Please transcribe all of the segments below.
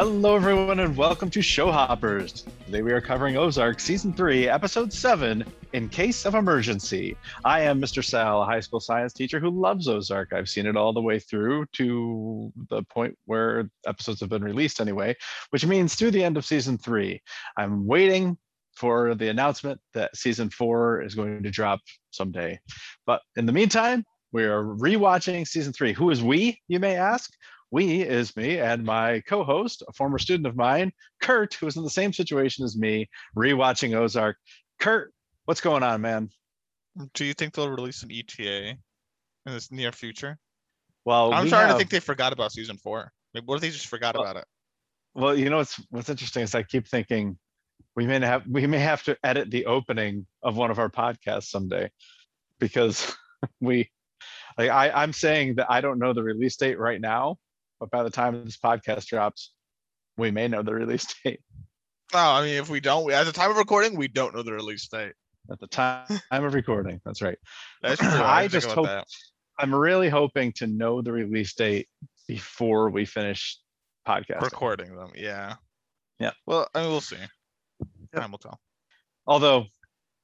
Hello everyone and welcome to Show Hoppers. Today we are covering Ozark Season 3, Episode 7, In Case of Emergency. I am Mr. Sal, a high school science teacher who loves Ozark. I've seen it all the way through to the point where episodes have been released anyway, which means to the end of Season 3. I'm waiting for the announcement that Season 4 is going to drop someday. But in the meantime, we are rewatching Season 3. Who is we, you may ask? We is me and my co-host, a former student of mine, Kurt, who is in the same situation as me, rewatching Ozark. Kurt, what's going on, man? Do you think they'll release an ETA in this near future? Well, I'm starting to think they forgot about Season 4. Like, what if they just forgot about it? Well, you know what's interesting is I keep thinking we may have to edit the opening of one of our podcasts someday because I'm saying that I don't know the release date right now. But by the time this podcast drops, we may know the release date. Oh, I mean, if we don't, at the time of recording, we don't know the release date. At the time of recording, that's right. That's true. I just hope, I'm really hoping to know the release date before we finish podcasting. Recording them, yeah. Yeah. Well, I mean, we'll see. Yep. Time will tell. Although,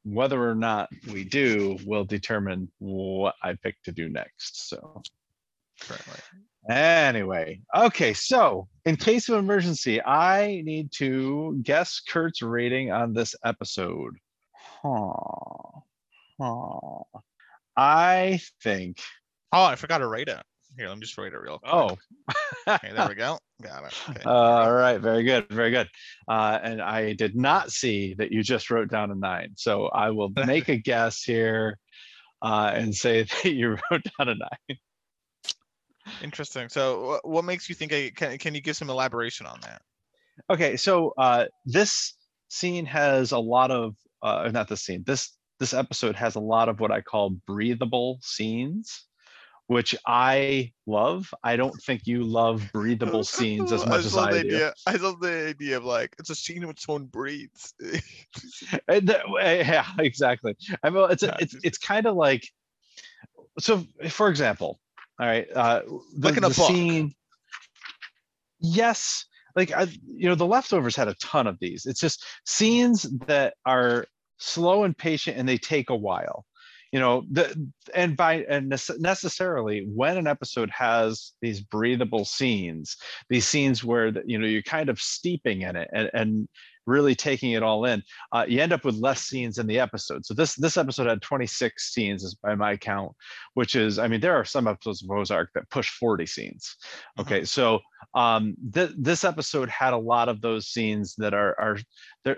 whether or not we do will determine what I pick to do next, so. Right. Anyway, okay, so in case of emergency, I need to guess Kurt's rating on this episode. I think. Oh, I forgot to rate it. Here, let me just rate it real quick. Oh, okay, there we go. Got it. Okay. All right, very good, very good. And I did not see that you just wrote down a 9, so I will make a guess here and say that you wrote down a 9. Interesting. So what makes you think can you give some elaboration on that? Okay, so this scene has a lot of this episode has a lot of what I call breathable scenes, which I love. I don't think you love breathable scenes as much as I do. I love the idea of like it's a scene in which someone breathes. Yeah, exactly. I mean, it's kind of like, so for example, all right, like in a book. Scene, yes, like The Leftovers had a ton of these. It's just scenes that are slow and patient, and they take a while. Necessarily when an episode has these breathable scenes, these scenes where you're kind of steeping in it and really taking it all in, you end up with less scenes in the episode. So this episode had 26 scenes by my count, which is, I mean, there are some episodes of Ozark that push 40 scenes. Okay, so this episode had a lot of those scenes that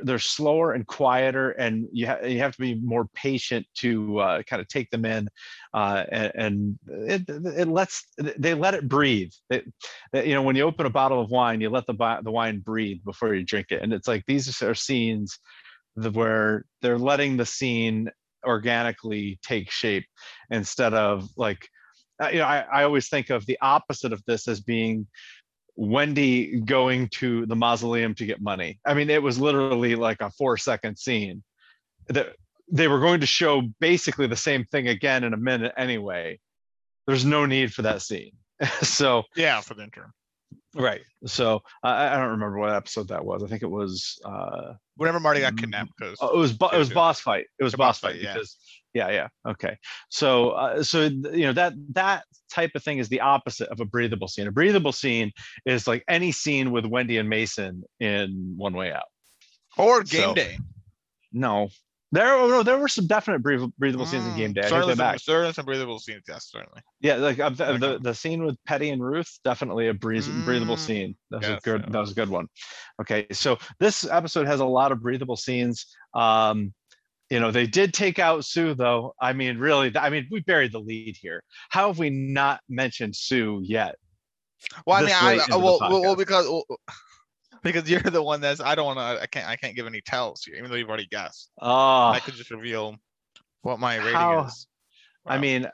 they're slower and quieter, and you have to be more patient to kind of take them in, and they let it breathe. When you open a bottle of wine, you let the wine breathe before you drink it, and it's like these are scenes where they're letting the scene organically take shape instead of like, I always think of the opposite of this as being Wendy going to the mausoleum to get money. I mean, it was literally like a 4-second scene that they were going to show basically the same thing again in a minute anyway. There's no need for that scene. So yeah, for the interim. Right. So I don't remember what episode that was. I think it was whenever Marty got kidnapped. It was boss fight. It was boss fight. Yeah. Because, yeah. Okay. So that type of thing is the opposite of a breathable scene. A breathable scene is like any scene with Wendy and Mason in One Way Out or Game Day. No, there were some definite breathable scenes in Game Day. There are some breathable scenes, yes, certainly. Yeah, like the scene with Petty and Ruth, definitely a breathable scene. That was a good one. Okay, so this episode has a lot of breathable scenes. They did take out Sue, though. I mean, really, we buried the lead here. How have we not mentioned Sue yet? Well, because you're the one that's, I can't give any tells, even though you've already guessed. I could just reveal what my rating is. Wow. I mean,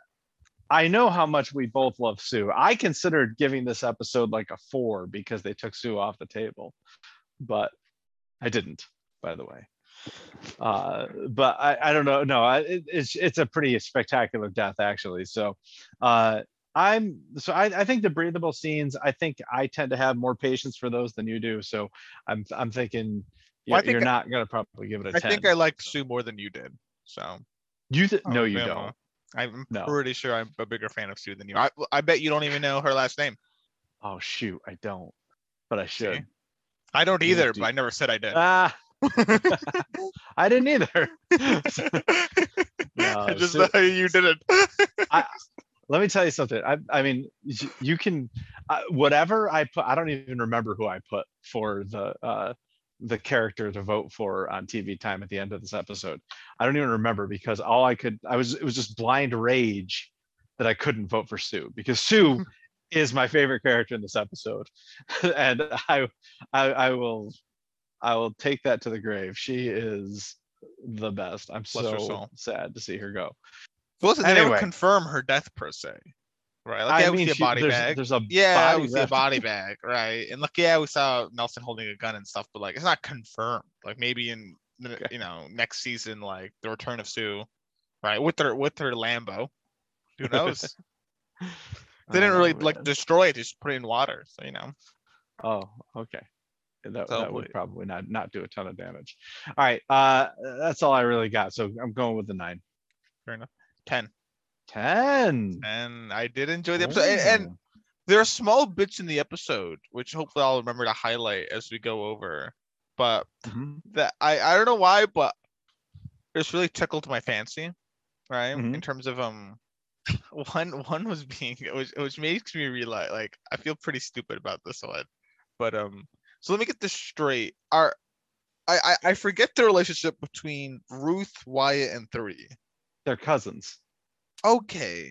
I know how much we both love Sue. I considered giving this episode like a 4 because they took Sue off the table, but I didn't, by the way. But I don't know. It's a pretty spectacular death, actually. So I think the breathable scenes, I think I tend to have more patience for those than you do. So I'm thinking you're not going to probably give it a 10. I think I liked Sue more than you did. So you don't. I'm pretty sure I'm a bigger fan of Sue than you. I bet you don't even know her last name. Oh shoot, I don't. But I should. See? I don't either, but I never said I did. Ah. I didn't either. I just thought you didn't. Let me tell you something. I mean, you can whatever I put. I don't even remember who I put for the character to vote for on TV time at the end of this episode. I don't even remember because it was just blind rage that I couldn't vote for Sue because Sue is my favorite character in this episode, and I will take that to the grave. She is the best. I'm so sad to see her go. Listen, they never confirm her death per se, right? Like, I mean, we see a body bag. There's a body bag, right? And we saw Nelson holding a gun and stuff, but it's not confirmed. Like maybe in next season, like the return of Sue, right? With her Lambo, who knows? They didn't really destroy it; they just put it in water. So Oh, okay. That would probably not do a ton of damage. All right, that's all I really got. So I'm going with the 9. Fair enough. 10. And I did enjoy the episode. And there are small bits in the episode, which hopefully I'll remember to highlight as we go over. But that I don't know why, but it's really tickled my fancy, right? In terms of one was being which makes me realize I feel pretty stupid about this one. But so let me get this straight. I forget the relationship between Ruth, Wyatt, and 3. They're cousins. Okay.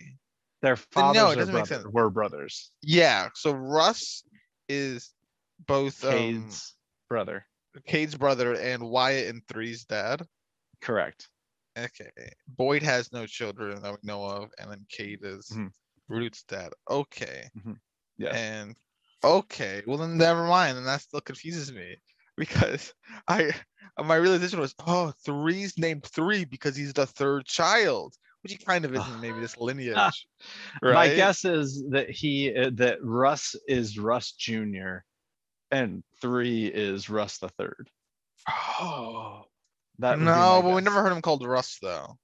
Their fathers were brothers. Yeah. So Russ is both Cade's brother. Cade's brother and Wyatt and 3's dad. Correct. Okay. Boyd has no children that we know of, and then Cade is Ruth's dad. Okay. Yeah. And okay. Well, then never mind. And that still confuses me because my realization was, 3's named 3 because he's the third child, which he kind of isn't. Maybe this lineage. Right? My guess is that that Russ is Russ Jr. and 3 is Russ the third. Oh, we never heard him called Russ though.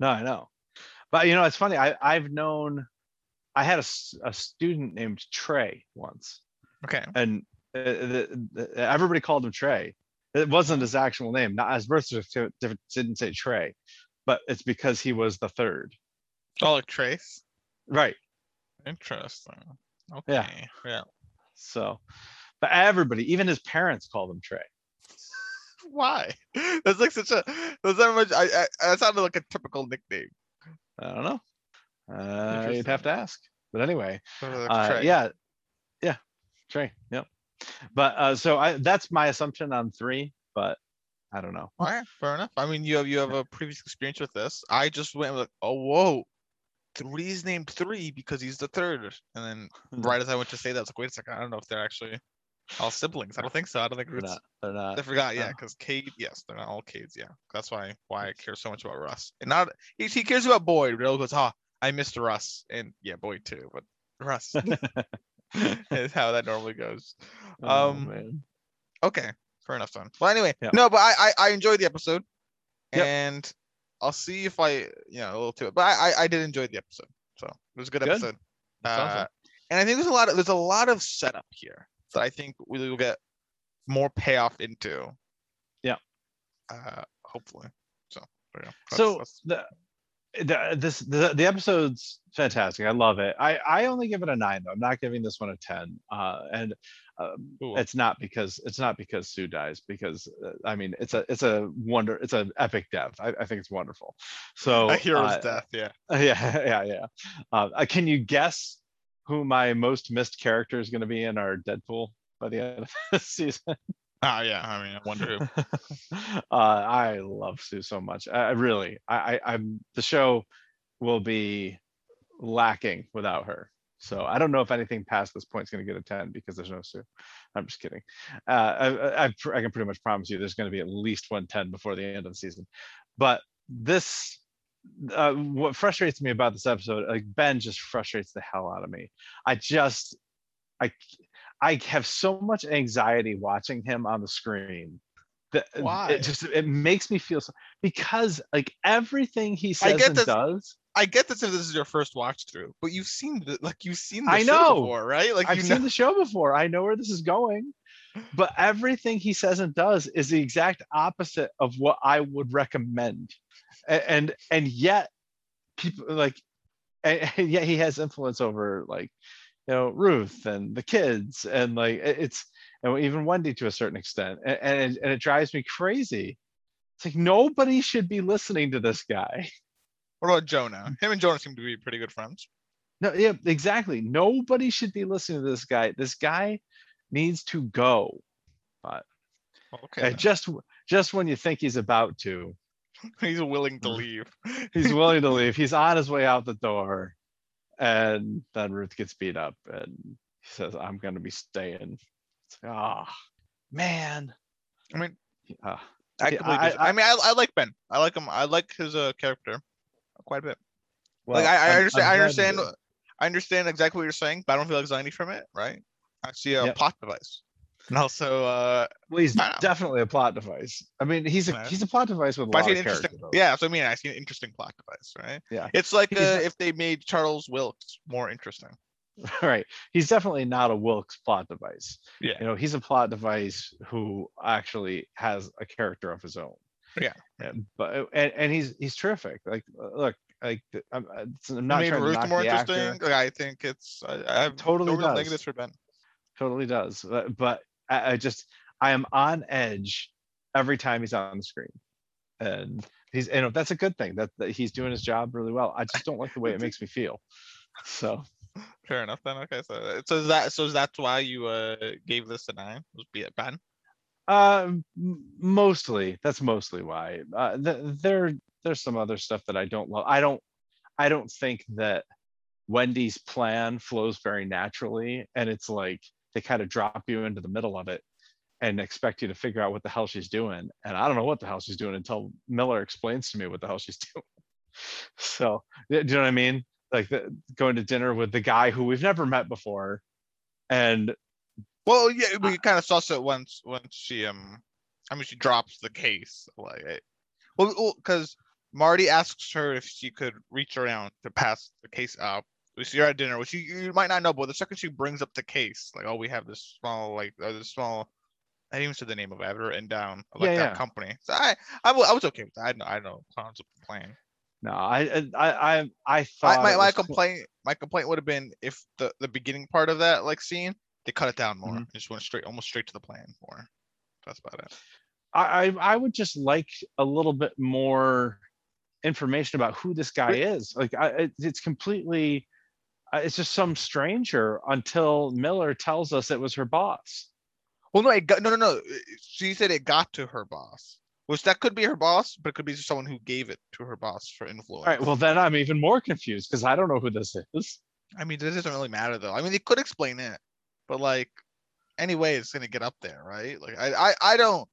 No, I know, but it's funny. I had a student named Trey once. Okay, and everybody called him Trey. It wasn't his actual name. Not his birth certificate didn't say Trey, but it's because he was the third. Oh, like Trace? Right. Interesting. Okay. Yeah. So, but everybody, even his parents called him Trey. Why? That's that sounded like a typical nickname. I don't know. You'd have to ask. But anyway, Trey. Yeah, Trey. Yep. But that's my assumption on 3, but I don't know. All right, fair enough. I mean, you have a previous experience with this. I just went like, 3's named 3 because he's the third, and then right as I went to say that, I was like, wait a second, I don't know if they're actually all siblings. I don't think so. I don't think they're not. I forgot, because Cade. Yes, they're not all Cades. Yeah, that's why I care so much about Russ, and not he cares about Boyd. But he goes, I missed Russ, and Boyd too, but Russ. Is how that normally goes. Okay, fair enough, son. Well, anyway, no, but I enjoyed the episode, and I'll see if I a little to it. But I did enjoy the episode, so it was a good episode. Awesome. And I think there's a lot of setup here that I think we will get more payoff into. Yeah, hopefully. So there you go. The episode's fantastic. I love it. I only give it a 9 though. I'm not giving this one a 10. Cool. It's not because Sue dies. Because it's a wonder. It's an epic death. I think it's wonderful. So a hero's death. Yeah. Can you guess who my most missed character is going to be in our Deadpool by the end of this season? Oh yeah, I wonder who. I love Sue so much. I'm the show will be lacking without her. So I don't know if anything past this point is going to get a 10 because there's no Sue. I'm just kidding. I can pretty much promise you there's going to be at least one 10 before the end of the season. But this what frustrates me about this episode, like Ben just frustrates the hell out of me. I have so much anxiety watching him on the screen. Why? It makes me feel so, because like everything he says and does. I get this if this is your first watch through, but you've seen the show before, right? Like I've seen the show before. I know where this is going. But everything he says and does is the exact opposite of what I would recommend. And yet people like, and yet he has influence over like, you know, Ruth and the kids and like it's, and even Wendy to a certain extent. And it drives me crazy. It's like, nobody should be listening to this guy. What about Jonah? Him and Jonah seem to be pretty good friends. No, yeah, exactly. Nobody should be listening to this guy. This guy needs to go. But okay, just when you think he's about to. He's willing to leave. He's willing to leave. He's on his way out the door. And then Ruth gets beat up and he says, I'm going to be staying. Ah, oh, man. I mean, I like Ben. I like him. I like his character quite a bit. Well, like I understand exactly what you're saying, but I don't feel anxiety from it, right? I see a plot device, and also he's definitely a plot device. I mean, he's a plot device with a lot of character. Yeah, so I mean, I see an interesting plot device, right? Yeah, it's like if they made Charles Wilkes more interesting. Right, he's definitely not a Wilkes plot device. Yeah, you know, he's a plot device who actually has a character of his own. Yeah, and he's terrific. Like, look, like I'm not trying to knock the actor. Like, I think it's I've totally does negative for Ben. Totally does, but I am on edge every time he's on the screen, and he's, you know, that's a good thing that he's doing his job really well. I just don't like the way it makes me feel. So. Fair enough then. Okay, so that's why you gave this a 9. Was be it Ben? Mostly. That's mostly why. There's some other stuff that I don't love. I don't think that Wendy's plan flows very naturally, and it's like they kind of drop you into the middle of it and expect you to figure out what the hell she's doing. And I don't know what the hell she's doing until Miller explains to me what the hell she's doing. So, do you know what I mean? Like going to dinner with the guy who we've never met before, and well, yeah, we kind of saw it once she she drops the case, like, well, because Marty asks her if she could reach around to pass the case up. We see her at dinner, which you might not know, but the second she brings up the case, like, oh, we have this small, like, I didn't even say the name of it. I've written down like that company. So I was okay with that. I know clowns of the plan. No, I thought my complaint would have been if the beginning part of that like scene, they cut it down more. Mm-hmm. Just went straight to the plan more. That's about it. I would just like a little bit more information about who this guy is. Like it's completely, it's just some stranger until Miller tells us it was her boss. Well, no, no. She said it got to her boss. Which that could be her boss, but it could be someone who gave it to her boss for influence. All right, well, then I'm even more confused because I don't know who this is. I mean, this doesn't really matter, though. I mean, they could explain it, but, like, anyway, it's going to get up there, right? Like, I don't...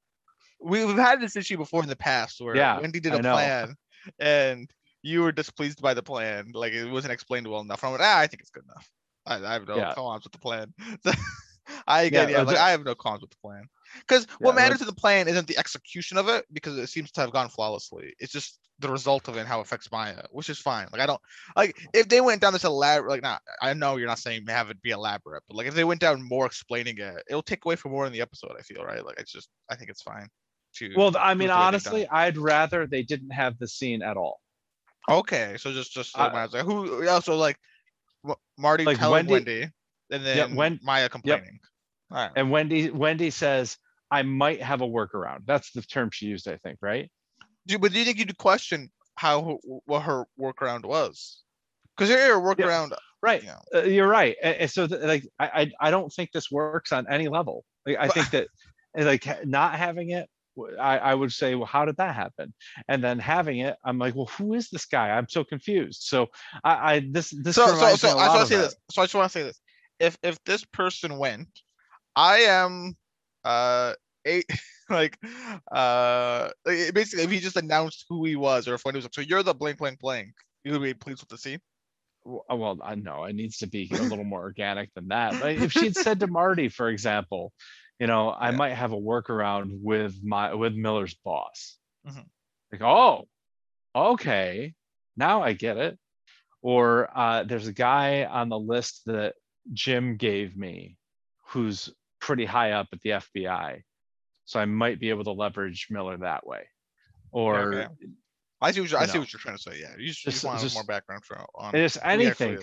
We've had this issue before in the past where Wendy did a plan, and you were displeased by the plan. Like, it wasn't explained well enough. And I went, I think it's good enough. I have no qualms with the plan. I have no qualms with the plan. Because what matters to the plan isn't the execution of it, because it seems to have gone flawlessly. It's just the result of it and how it affects Maya, which is fine. Like, I don't like if they went down this elaborate. Like, I know you're not saying have it be elaborate, but like if they went down more explaining it, it'll take away from more in the episode. I feel right. Like it's just, I think it's fine. Well, I mean, honestly, I'd rather they didn't have the scene at all. Okay, so just like who also like Marty like telling Wendy, and then Maya complaining. Yep. All right. And Wendy says, I might have a workaround. That's the term she used, I think, right? But do you think you'd question what her workaround was? Because her workaround, right? You know. You're right. And so, like, I don't think this works on any level. Like, I think that, like, not having it, I would say, well, how did that happen? And then having it, I'm like, well, who is this guy? I'm so confused. So this. So I want to say this. If this person went, I am. eight, basically if he just announced who he was, or if one was like, so you're the blank, blank, blank, you would be pleased with the scene. Well, I know it needs to be a little more organic than that. Like, if she'd said to Marty, for example, you know, I might have a workaround with Miller's boss. Mm-hmm. Like, oh, okay, now I get it. Or there's a guy on the list that Jim gave me who's pretty high up at the FBI, so I might be able to leverage Miller that way. Or okay. I see what you're trying to say. Yeah, you just want more background on it. It's anything,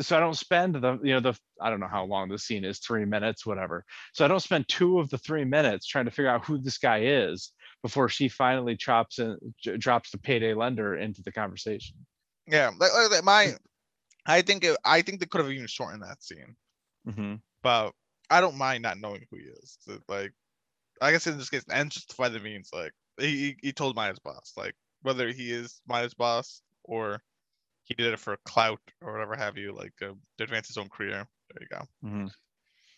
so I don't spend I don't know how long the scene is, 3 minutes, whatever. So I don't spend 2 of the 3 minutes trying to figure out who this guy is before she finally drops the payday lender into the conversation. Yeah, I think they could have even shortened that scene, mm-hmm. but I don't mind not knowing who he is. So, like I said, in this case, and justify the means. Like he told Maya's boss, like whether he is Maya's boss or he did it for clout or whatever have you, like to advance his own career. There you go. Mm-hmm.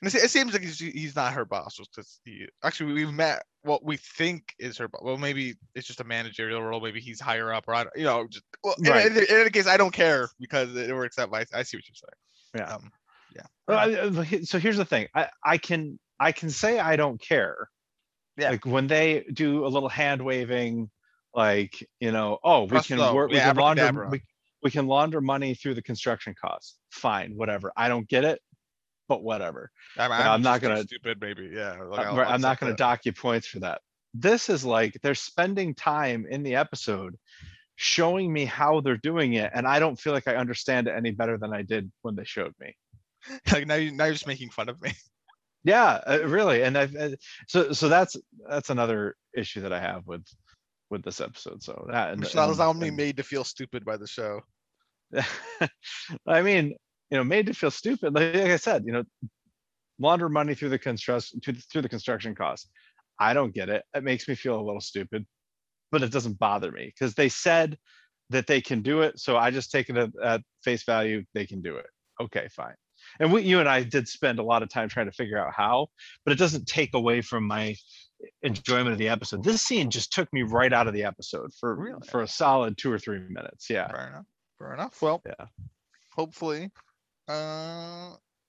And it seems like he's not her boss, because he actually we've met what we think is her boss. Well, maybe it's just a managerial role. Maybe he's higher up, or I don't, you know. Just, well, right. In any case, I don't care because it works that way. I see what you're saying. Yeah, yeah. Well, so here's the thing. I can say I don't care. Yeah. Like when they do a little hand waving, like you know, oh, we Russ can low. Work. Yeah, we can launder money through the construction costs. Fine, whatever. I don't get it. But whatever, I'm not gonna stupid maybe, yeah. Like, I'm not gonna dock you points for that. This is like they're spending time in the episode showing me how they're doing it, and I don't feel like I understand it any better than I did when they showed me. Like now you're just making fun of me. Yeah, really. And so that's another issue that I have with this episode. So that and Michelle's only made to feel stupid by the show. I mean. You know, made to feel stupid. Like I said, you know, launder money through the construction costs. I don't get it. It makes me feel a little stupid, but it doesn't bother me because they said that they can do it. So I just take it at face value. They can do it. Okay, fine. And you and I did spend a lot of time trying to figure out how, but it doesn't take away from my enjoyment of the episode. This scene just took me right out of the episode for a solid 2 or 3 minutes. Yeah. Fair enough. Well, yeah. Hopefully.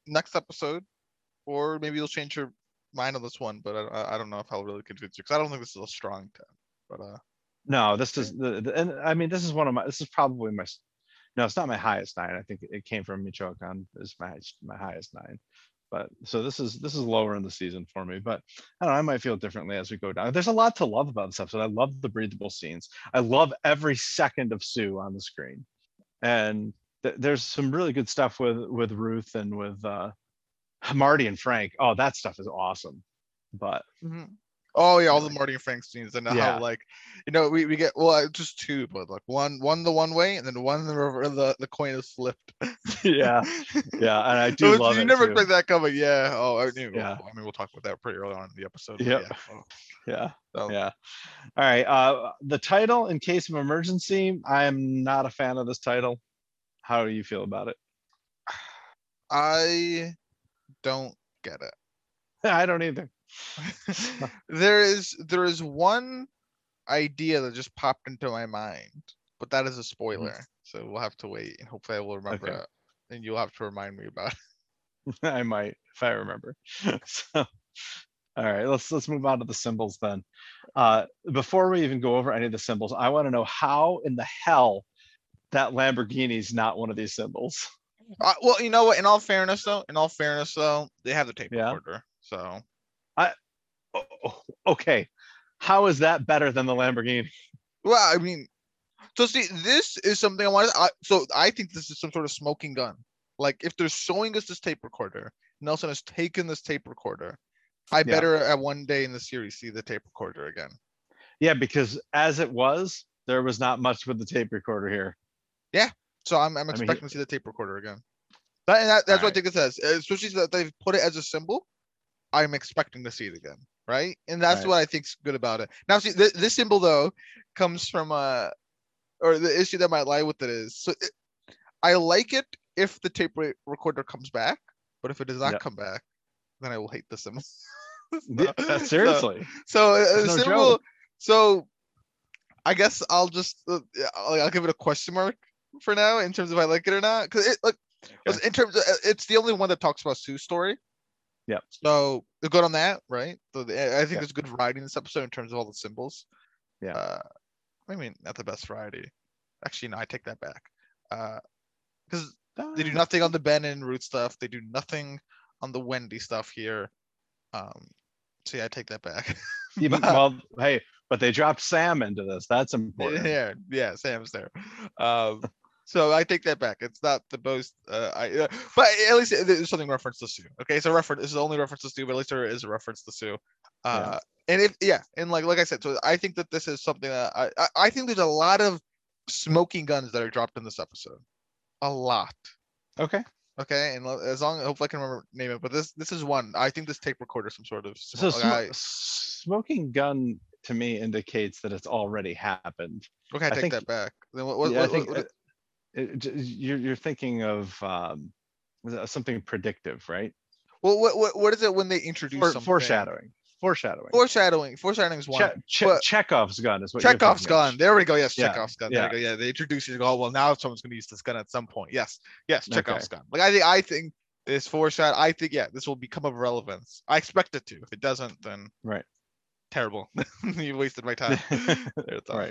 Next episode, or maybe you'll change your mind on this one, but I don't know if I'll really convince you because I don't think this is a strong 10. But no, this is and I mean this is probably my no, it's not my highest 9. I think it came from Michoacan is my highest 9. But so this is lower in the season for me. But I don't know, I might feel differently as we go down. There's a lot to love about this episode. I love the breathable scenes. I love every second of Sue on the screen, and there's some really good stuff with Ruth and with Marty and Frank. Oh, that stuff is awesome. But oh yeah, all the Marty and Frank scenes and how like you know we get well just two, but like one the one way and then one the coin is flipped. yeah, and I do love it. You never expect that coming. Yeah. Oh, I knew. Yeah. Well, I mean, we'll talk about that pretty early on in the episode. Yep. Yeah. Oh. Yeah. So. Yeah. All right. The title, in case of emergency. I am not a fan of this title. How do you feel about it? I don't get it. I don't either. There is one idea that just popped into my mind, but that is a spoiler. Mm-hmm. So we'll have to wait, and hopefully I will remember it, and you'll have to remind me about it. I might, if I remember. So, all right, let's move on to the symbols then. Before we even go over any of the symbols, I want to know how in the hell that Lamborghini's not one of these symbols. Well, you know what? In all fairness, though, they have the tape recorder. So, okay, how is that better than the Lamborghini? Well, I mean, so see, this is something I wanted. So I think this is some sort of smoking gun. Like if they're showing us this tape recorder, Nelson has taken this tape recorder. I better at one day in the series see the tape recorder again. Yeah, because as it was, there was not much with the tape recorder here. Yeah, so I'm expecting to see the tape recorder again. That's what I think it says. Especially that they've put it as a symbol, I'm expecting to see it again, right? And that's what I think's good about it. Now, see, this symbol though comes from or the issue that might lie with it is, so I like it if the tape recorder comes back, but if it does not come back, then I will hate the symbol. Seriously. So I guess I'll just I'll give it a question mark for now in terms of if I like it or not, because it in terms of, it's the only one that talks about Sue's story. Yeah. So they're good on that, right? So I think there's good variety in this episode in terms of all the symbols. Yeah. I mean, not the best variety. Actually, no, I take that back. Because they do nothing on the Ben and Ruth stuff. They do nothing on the Wendy stuff here. So yeah, I take that back. But they dropped Sam into this. That's important. Yeah, Sam's there. So I take that back. It's not the most. But at least there's something referenced to Sue. Okay, it's a reference. It's the only reference to Sue, but at least there is a reference to Sue. And like I said, so I think that this is something that I think there's a lot of smoking guns that are dropped in this episode. A lot. Okay, and as long, hopefully I can remember name it, but this is one. I think this tape recorder, some sort of smoking gun, to me indicates that it's already happened. Okay, I take that back. Then what you're thinking of something predictive, right? Well, what is it when they introduce something? Foreshadowing is one. Chekhov's gun is what. Chekhov's gun. There we go. Yes, yeah. Chekhov's gun. There we go. Yeah, they introduce you to go. Oh, well, now someone's going to use this gun at some point. Yes. Chekhov's gun. Like I think this foreshadow. I think this will become of relevance. I expect it to. If it doesn't, then right. Terrible. You wasted my time. All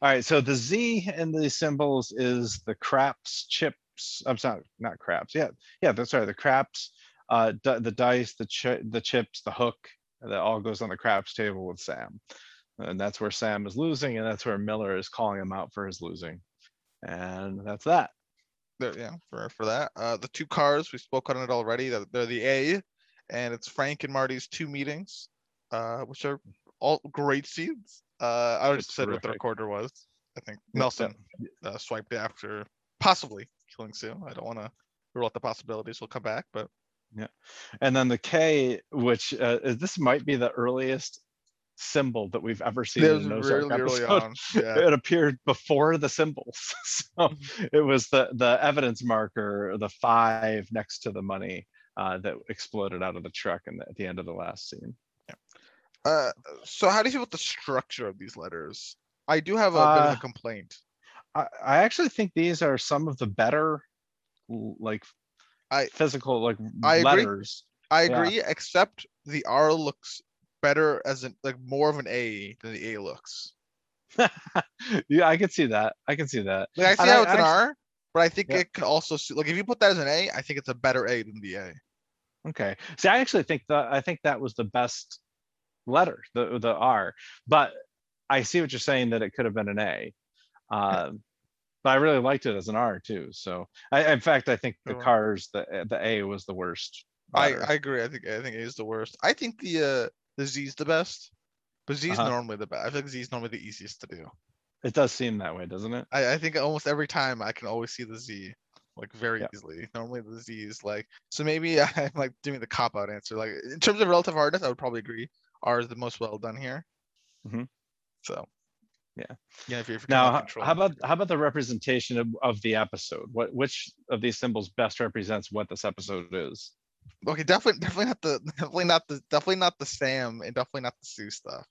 right. So the Z in the symbols is the craps, chips. I'm sorry, not craps. Yeah. That's right. The craps. The dice, the chips, the hook, that all goes on the craps table with Sam. And that's where Sam is losing, and that's where Miller is calling him out for his losing. And that's that. Yeah, for that. The two cars, we spoke on it already. They're the A, and it's Frank and Marty's two meetings, which are all great scenes. I already said terrific. What the recorder was. I think Nelson swiped after possibly killing Sue. I don't want to rule out the possibilities. We'll come back, but... Yeah, and then the K, which this might be the earliest symbol that we've ever seen in an Ozark episode. It appeared before the symbols, so it was the evidence marker, the 5 next to the money that exploded out of the truck at the end of the last scene. Yeah. So how do you feel about the structure of these letters? I do have a bit of a complaint. I actually think these are some of the better, letters. I agree, except the R looks better as more of an A than the A looks. Yeah, I can see that. Like, I see how it's an R, but I think it could also see, if you put that as an A, I think it's a better A than the A. Okay. See, I actually think that was the best letter, the R. But I see what you're saying, that it could have been an A. But I really liked it as an R too. So, I think the cars, the A was the worst. I agree. I think A is the worst. I think the Z is the best, but Z is normally the best. I feel like Z is normally the easiest to do. It does seem that way, doesn't it? I think almost every time I can always see the Z very easily. Normally the Z is so. Maybe I'm doing the cop out answer. In terms of relative hardness, I would probably agree R is the most well done here. Mm-hmm. So. Yeah. If you're now, how about the representation of the episode? Which of these symbols best represents what this episode is? Okay, definitely not the Sam and definitely not the Sue stuff.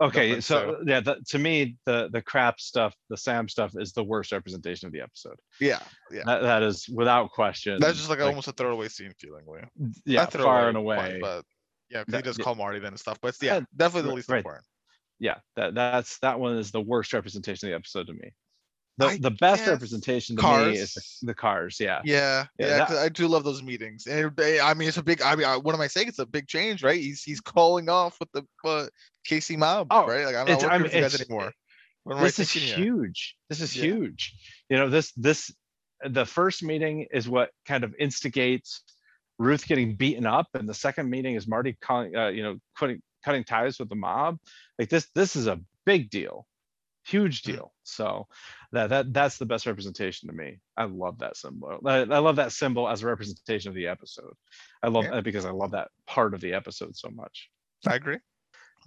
Okay, to me the crap stuff, the Sam stuff is the worst representation of the episode. Yeah. That is without question. That's just almost a throwaway scene feeling way. Yeah, far and away. But he does call Marty then and stuff. But it's definitely the least important. Yeah, that one is the worst representation of the episode to me. The best representation to me is the cars. Yeah. I do love those meetings, and it's a big. What am I saying? It's a big change, right? He's calling off with the KC mob, right? I'm not working with you guys anymore. This is huge. This is huge. The first meeting is what kind of instigates Ruth getting beaten up, and the second meeting is Marty calling, cutting ties with the mob. This is a big deal, huge deal. So that's the best representation to me. I love that symbol. I love that symbol as a representation of the episode. I love that because I love that part of the episode so much. I agree.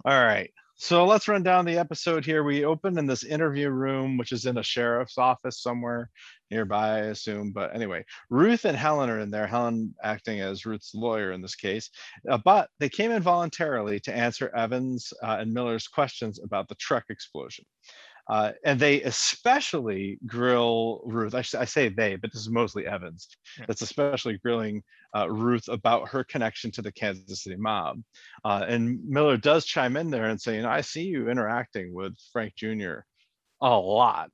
All right, So let's run down the episode here. We open in this interview room, which is in a sheriff's office somewhere nearby, I assume. But anyway, Ruth and Helen are in there, Helen acting as Ruth's lawyer in this case. But they came in voluntarily to answer Evans and Miller's questions about the truck explosion. And they especially grill Ruth. I say they, but this is mostly Evans. That's especially grilling Ruth about her connection to the Kansas City mob. And Miller does chime in there and say, you know, I see you interacting with Frank Jr. a lot,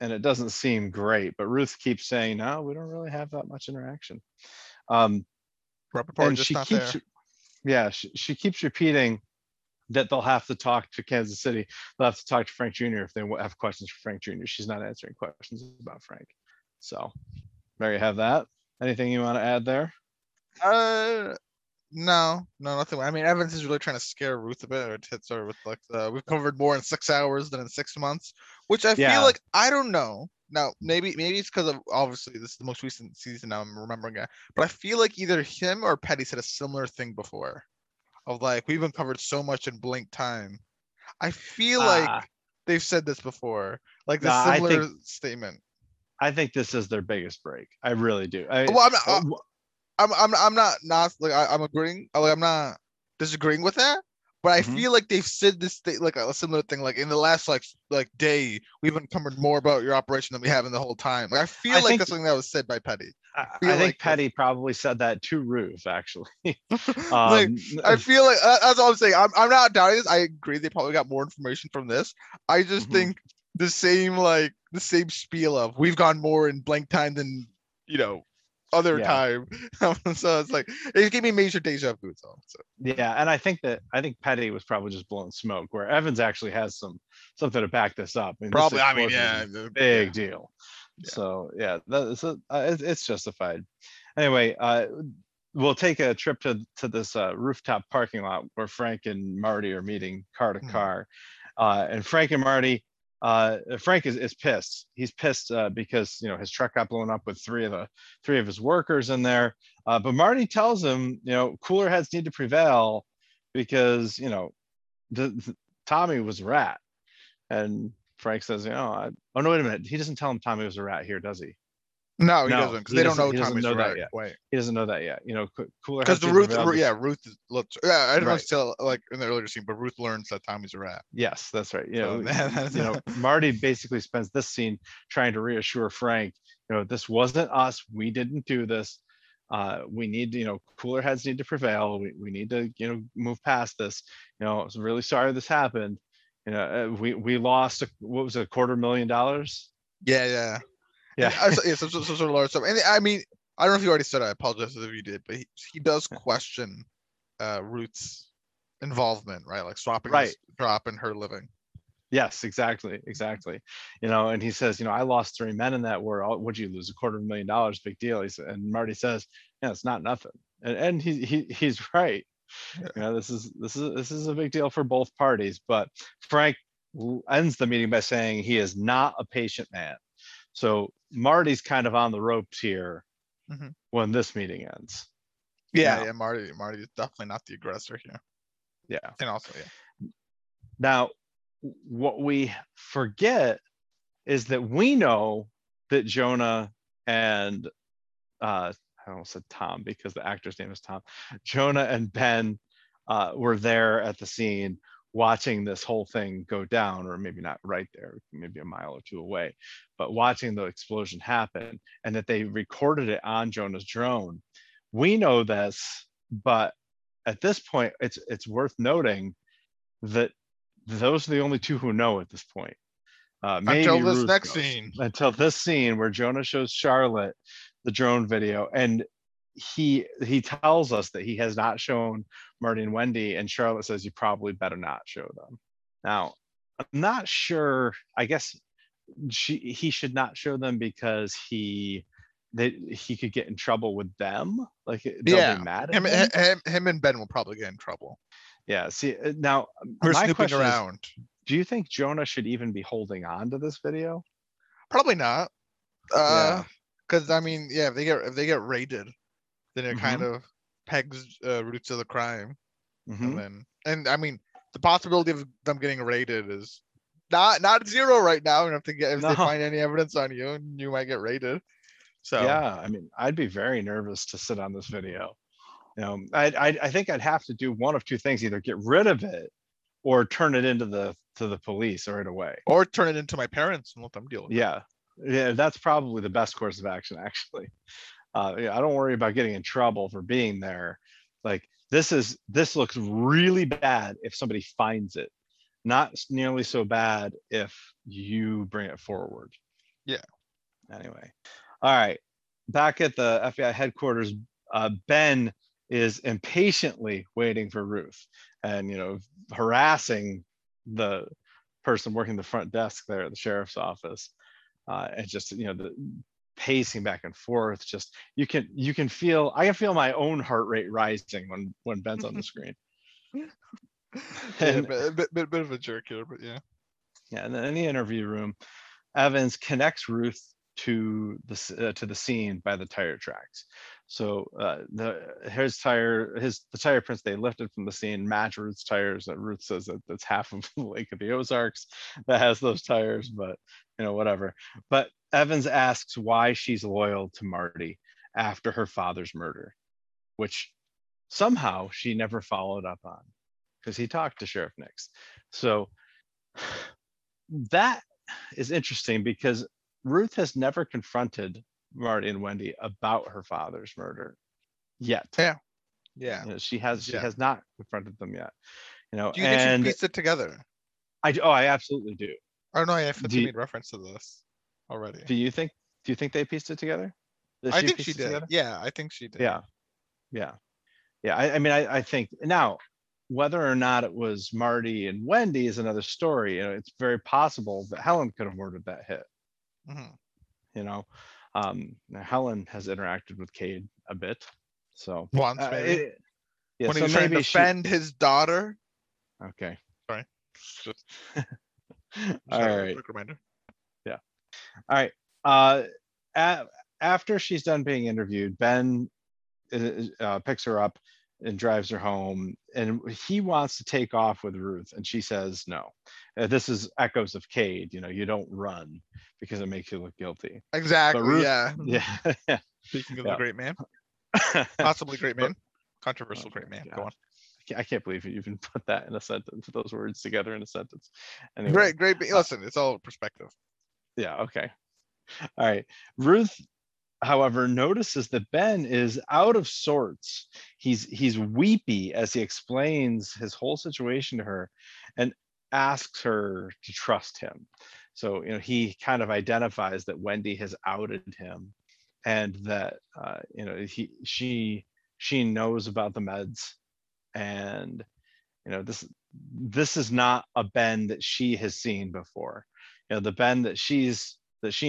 and it doesn't seem great. But Ruth keeps saying, no, we don't really have that much interaction. And she keeps, she keeps repeating that they'll have to talk to Kansas City. They'll have to talk to Frank Jr. if they have questions for Frank Jr. She's not answering questions about Frank. So there you have that. Anything you want to add there? No, nothing. I mean, Evans is really trying to scare Ruth a bit, or hits her with like, we've covered more in 6 hours than in 6 months, which I feel like, I don't know. Now, maybe it's because of, obviously, this is the most recent season now I'm remembering it, but I feel like either him or Petty said a similar thing before. Of like, we've uncovered so much in blank time. I feel like they've said this before, like the similar statement. I think this is their biggest break. I really do. I'm not agreeing. Like, I'm not disagreeing with that, but I feel like they've said this thing, like a similar thing, like in the last like day, we've uncovered more about your operation than we have in the whole time. Like, I feel like that's something that was said by Petty. I think Petty probably said that to Ruth, actually. Like, I feel like that's all I'm saying. I'm not doubting this. I agree they probably got more information from this. I just think the same spiel of we've gone more in blank time than, you know, other time. So it's like it gave me major deja vu. So. Yeah, and I think Petty was probably just blowing smoke, where Evans actually has something to back this up. I mean, probably. I mean, yeah, big deal. Yeah. So yeah, it's justified. Anyway, we'll take a trip to this rooftop parking lot where Frank and Marty are meeting car to car, and Frank and Marty. Frank is pissed. He's pissed because, you know, his truck got blown up with three of his workers in there. But Marty tells him, you know, cooler heads need to prevail because, you know, the Tommy was a rat. And Frank says, you know, oh no, wait a minute. He doesn't tell him Tommy was a rat here, does he? No, he doesn't, because they don't know Tommy's a rat yet. Wait. He doesn't know that yet. You know, cooler heads. Because Ruth looked. Yeah, I don't know if it's still like in the earlier scene, but Ruth learns that Tommy's a rat. Yes, that's right. You know, you know, Marty basically spends this scene trying to reassure Frank. You know, this wasn't us. We didn't do this. We need, you know, cooler heads need to prevail. We need to, you know, move past this. You know, I'm really sorry this happened. You know, we lost $250,000. Yeah. Some sort of large stuff. And I mean, I don't know if you already said it. I apologize if you did, but he does question Ruth's involvement, right? Like swapping his drop and her living. Yes, exactly. You know, and he says, you know, I lost 3 men in that war. Would you lose $250,000? Big deal. And Marty says, yeah, it's not nothing. And he's right. Yeah. You know, this is a big deal for both parties. But Frank ends the meeting by saying he is not a patient man. So Marty's kind of on the ropes here when this meeting ends. Yeah, Marty is definitely not the aggressor here. Yeah. And also, Now, what we forget is that we know that Jonah and, I almost said Tom because the actor's name is Tom. Jonah and Ben were there at the scene watching this whole thing go down, or maybe not right there, maybe a mile or two away, but watching the explosion happen, and that they recorded it on Jonah's drone. We know this, but at this point, it's worth noting that those are the only two who know at this point. Until this scene where Jonah shows Charlotte the drone video, and he tells us that he has not shown Marty and Wendy, and Charlotte says you probably better not show them. Now, I'm not sure. I guess he should not show them because he could get in trouble with them. Like, they'll be mad at him and Ben will probably get in trouble. Yeah. See, now we're snooping around. Do you think Jonah should even be holding on to this video? Probably not. Because I mean, if they get raided, then it kind of pegs Ruth to the crime, and I mean, the possibility of them getting raided is not zero right now. And if they find any evidence on you, you might get raided. So yeah, I mean, I'd be very nervous to sit on this video. You know, I think I'd have to do one of two things: either get rid of it, or turn it into the police right away, or turn it into my parents and let them deal with it. Yeah, that's probably the best course of action, actually. I don't worry about getting in trouble for being there. Like, this looks really bad if somebody finds it, not nearly so bad if you bring it forward. Yeah. Anyway. All right. Back at the FBI headquarters, Ben is impatiently waiting for Ruth and, harassing the person working the front desk there at the sheriff's office. And just, the pacing back and forth, just, you can feel, I can feel my own heart rate rising when Ben's on the screen. And, yeah, a bit of a jerk here, but yeah. Yeah. And then in the interview room, Evans connects Ruth to the scene by the tire tracks. So the tire prints they lifted from the scene match Ruth's tires. That Ruth says that that's half of the Lake of the Ozarks that has those tires, but whatever. But Evans asks why she's loyal to Marty after her father's murder, which somehow she never followed up on because he talked to Sheriff Nix. So that is interesting because Ruth has never confronted Marty and Wendy about her father's murder yet. Yeah. She has not confronted them yet. Do you think she pieced it together? I absolutely do. Oh no, I think you made reference to this already. Do you think they pieced it together? I think she did. Yeah, I think she did. Yeah. I think now whether or not it was Marty and Wendy is another story. It's very possible that Helen could have ordered that hit. Mm-hmm. Helen has interacted with Cade a bit, so once maybe. When he's trying to defend his daughter. Okay, sorry. All right. Quick reminder. Yeah. All right. After she's done being interviewed, Ben picks her up and drives her home, and he wants to take off with Ruth, and she says no. This is echoes of Cade, you don't run because it makes you look guilty. Exactly. Ruth, yeah. Speaking of the great man, possibly great man, controversial great man. God. Go on. I can't believe you even put that in a sentence. Those words together in a sentence. Anyway, great. Listen, it's all perspective. Yeah. Okay. All right. Ruth, however, notices that Ben is out of sorts. He's weepy as he explains his whole situation to her and asks her to trust him. So, he kind of identifies that Wendy has outed him and that, she knows about the meds and, this is not a Ben that she has seen before. The Ben that she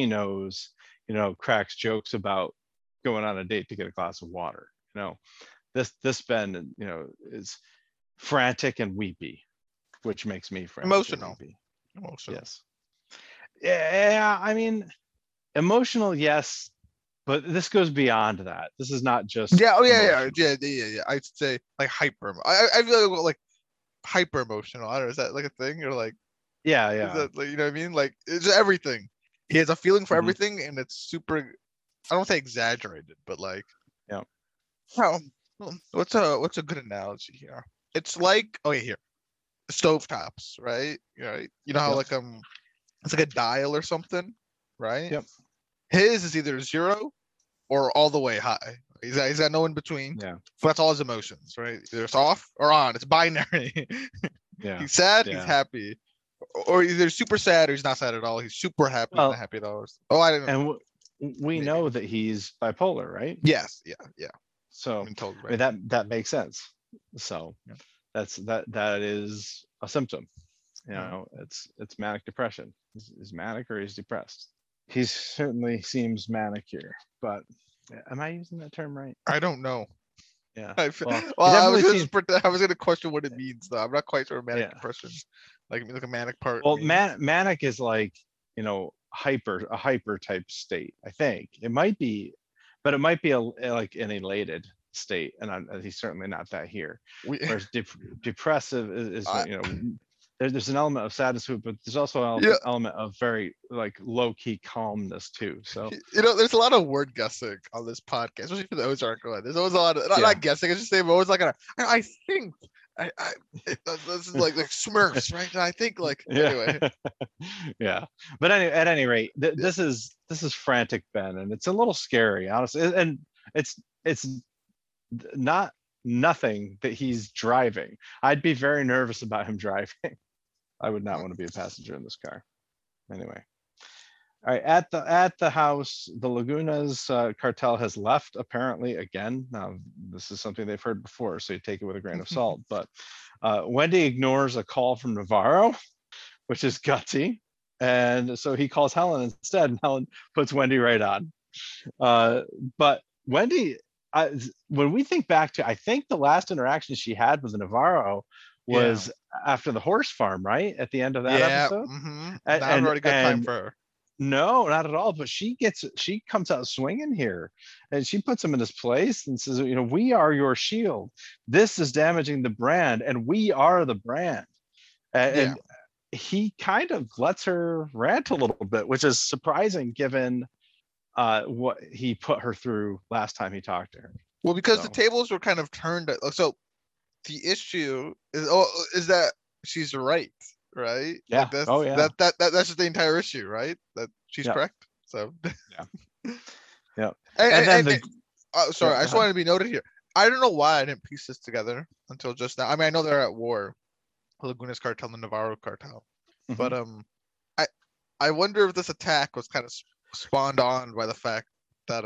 knows, cracks jokes about going on a date to get a glass of water. This Ben, is frantic and weepy, which makes me frantic. Emotional. Yes. Yeah, emotional, yes, but this goes beyond that. This is not just. Yeah. Oh yeah, emotional. Yeah. I'd say like hyper. I feel like hyper emotional. I don't know. Is that like a thing? Or like. Yeah. Is that, like, you know what I mean? Like it's everything. He has a feeling for everything, and it's super. I don't say exaggerated, but like, yeah. Well, what's a good analogy here? It's like here, stovetops, right? How like it's like a dial or something, right? Yep. His is either zero or all the way high. He's got no in between. Yeah. So that's all his emotions, right? Either it's off or on. It's binary. Yeah. He's sad. Yeah. He's happy. Or either super sad or he's not sad at all. He's super happy, not happy at all. Oh, I didn't. And we know that he's bipolar, right? Yes. Yeah. So that makes sense. So that is a symptom. It's manic depression. He's manic or he's depressed. He certainly seems manic here, but am I using that term right? I don't know. Yeah. I was going to question what it means, though. I'm not quite sure manic depression. Like a manic part. Well, manic is like, a hyper type state, I think. It might be, but it might be like an elated state, and he's certainly not that here. Whereas depressive is you know, there's an element of sadness, but there's also an element of very like low-key calmness too. So you know, there's a lot of word guessing on this podcast, especially for the Ozark one. There's always a lot of not guessing. It's just they've always like I think this is like Smurfs, right? I think anyway. Yeah. But anyway, at any rate, this is frantic Ben, and it's a little scary, honestly. And it's not nothing that he's driving. I'd be very nervous about him driving. I would not want to be a passenger in this car. Anyway. All right, at the house, the Laguna's cartel has left, apparently, again. Now, this is something they've heard before, so you take it with a grain of salt. But Wendy ignores a call from Navarro, which is gutsy. And so he calls Helen instead, and Helen puts Wendy right on. But Wendy, when we think back to, I think the last interaction she had with Navarro was after the horse farm, right? At the end of that episode? Mm-hmm. Not a really good time for her. No, not at all. But she comes out swinging here, and she puts him in his place and says, you know, we are your shield. This is damaging the brand, and we are the brand. And he kind of lets her rant a little bit, which is surprising given what he put her through last time he talked to her. Well, because the tables were kind of turned. So the issue is that she's right. Right. Yeah. Like that's just the entire issue, right? That she's correct. So. Yeah. I just wanted to be noted here. I don't know why I didn't piece this together until just now. I mean, I know they're at war, Laguna's cartel and Navarro cartel, mm-hmm. but I wonder if this attack was kind of spawned on by the fact that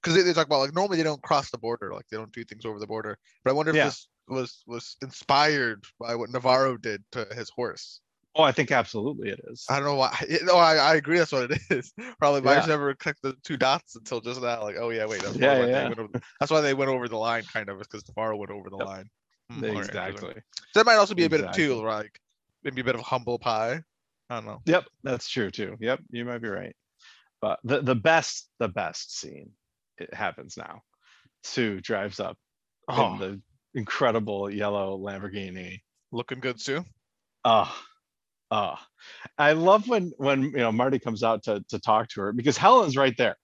because they talk about like normally they don't cross the border, like they don't do things over the border, but I wonder if this was inspired by what Navarro did to his horse. Oh, I think absolutely it is. I don't know why. No, I agree. That's what it is. Probably, but I just never clicked the two dots until just now. Like, oh yeah, wait. That's why they went over the line, kind of, because Navarro went over the line. Exactly. Right. So that might also be a bit of two, like maybe a bit of humble pie. I don't know. Yep, that's true too. Yep, you might be right. But the best scene, it happens now. Sue drives up in the incredible yellow Lamborghini, looking good, Sue. I love when you know Marty comes out to talk to her, because Helen's right there.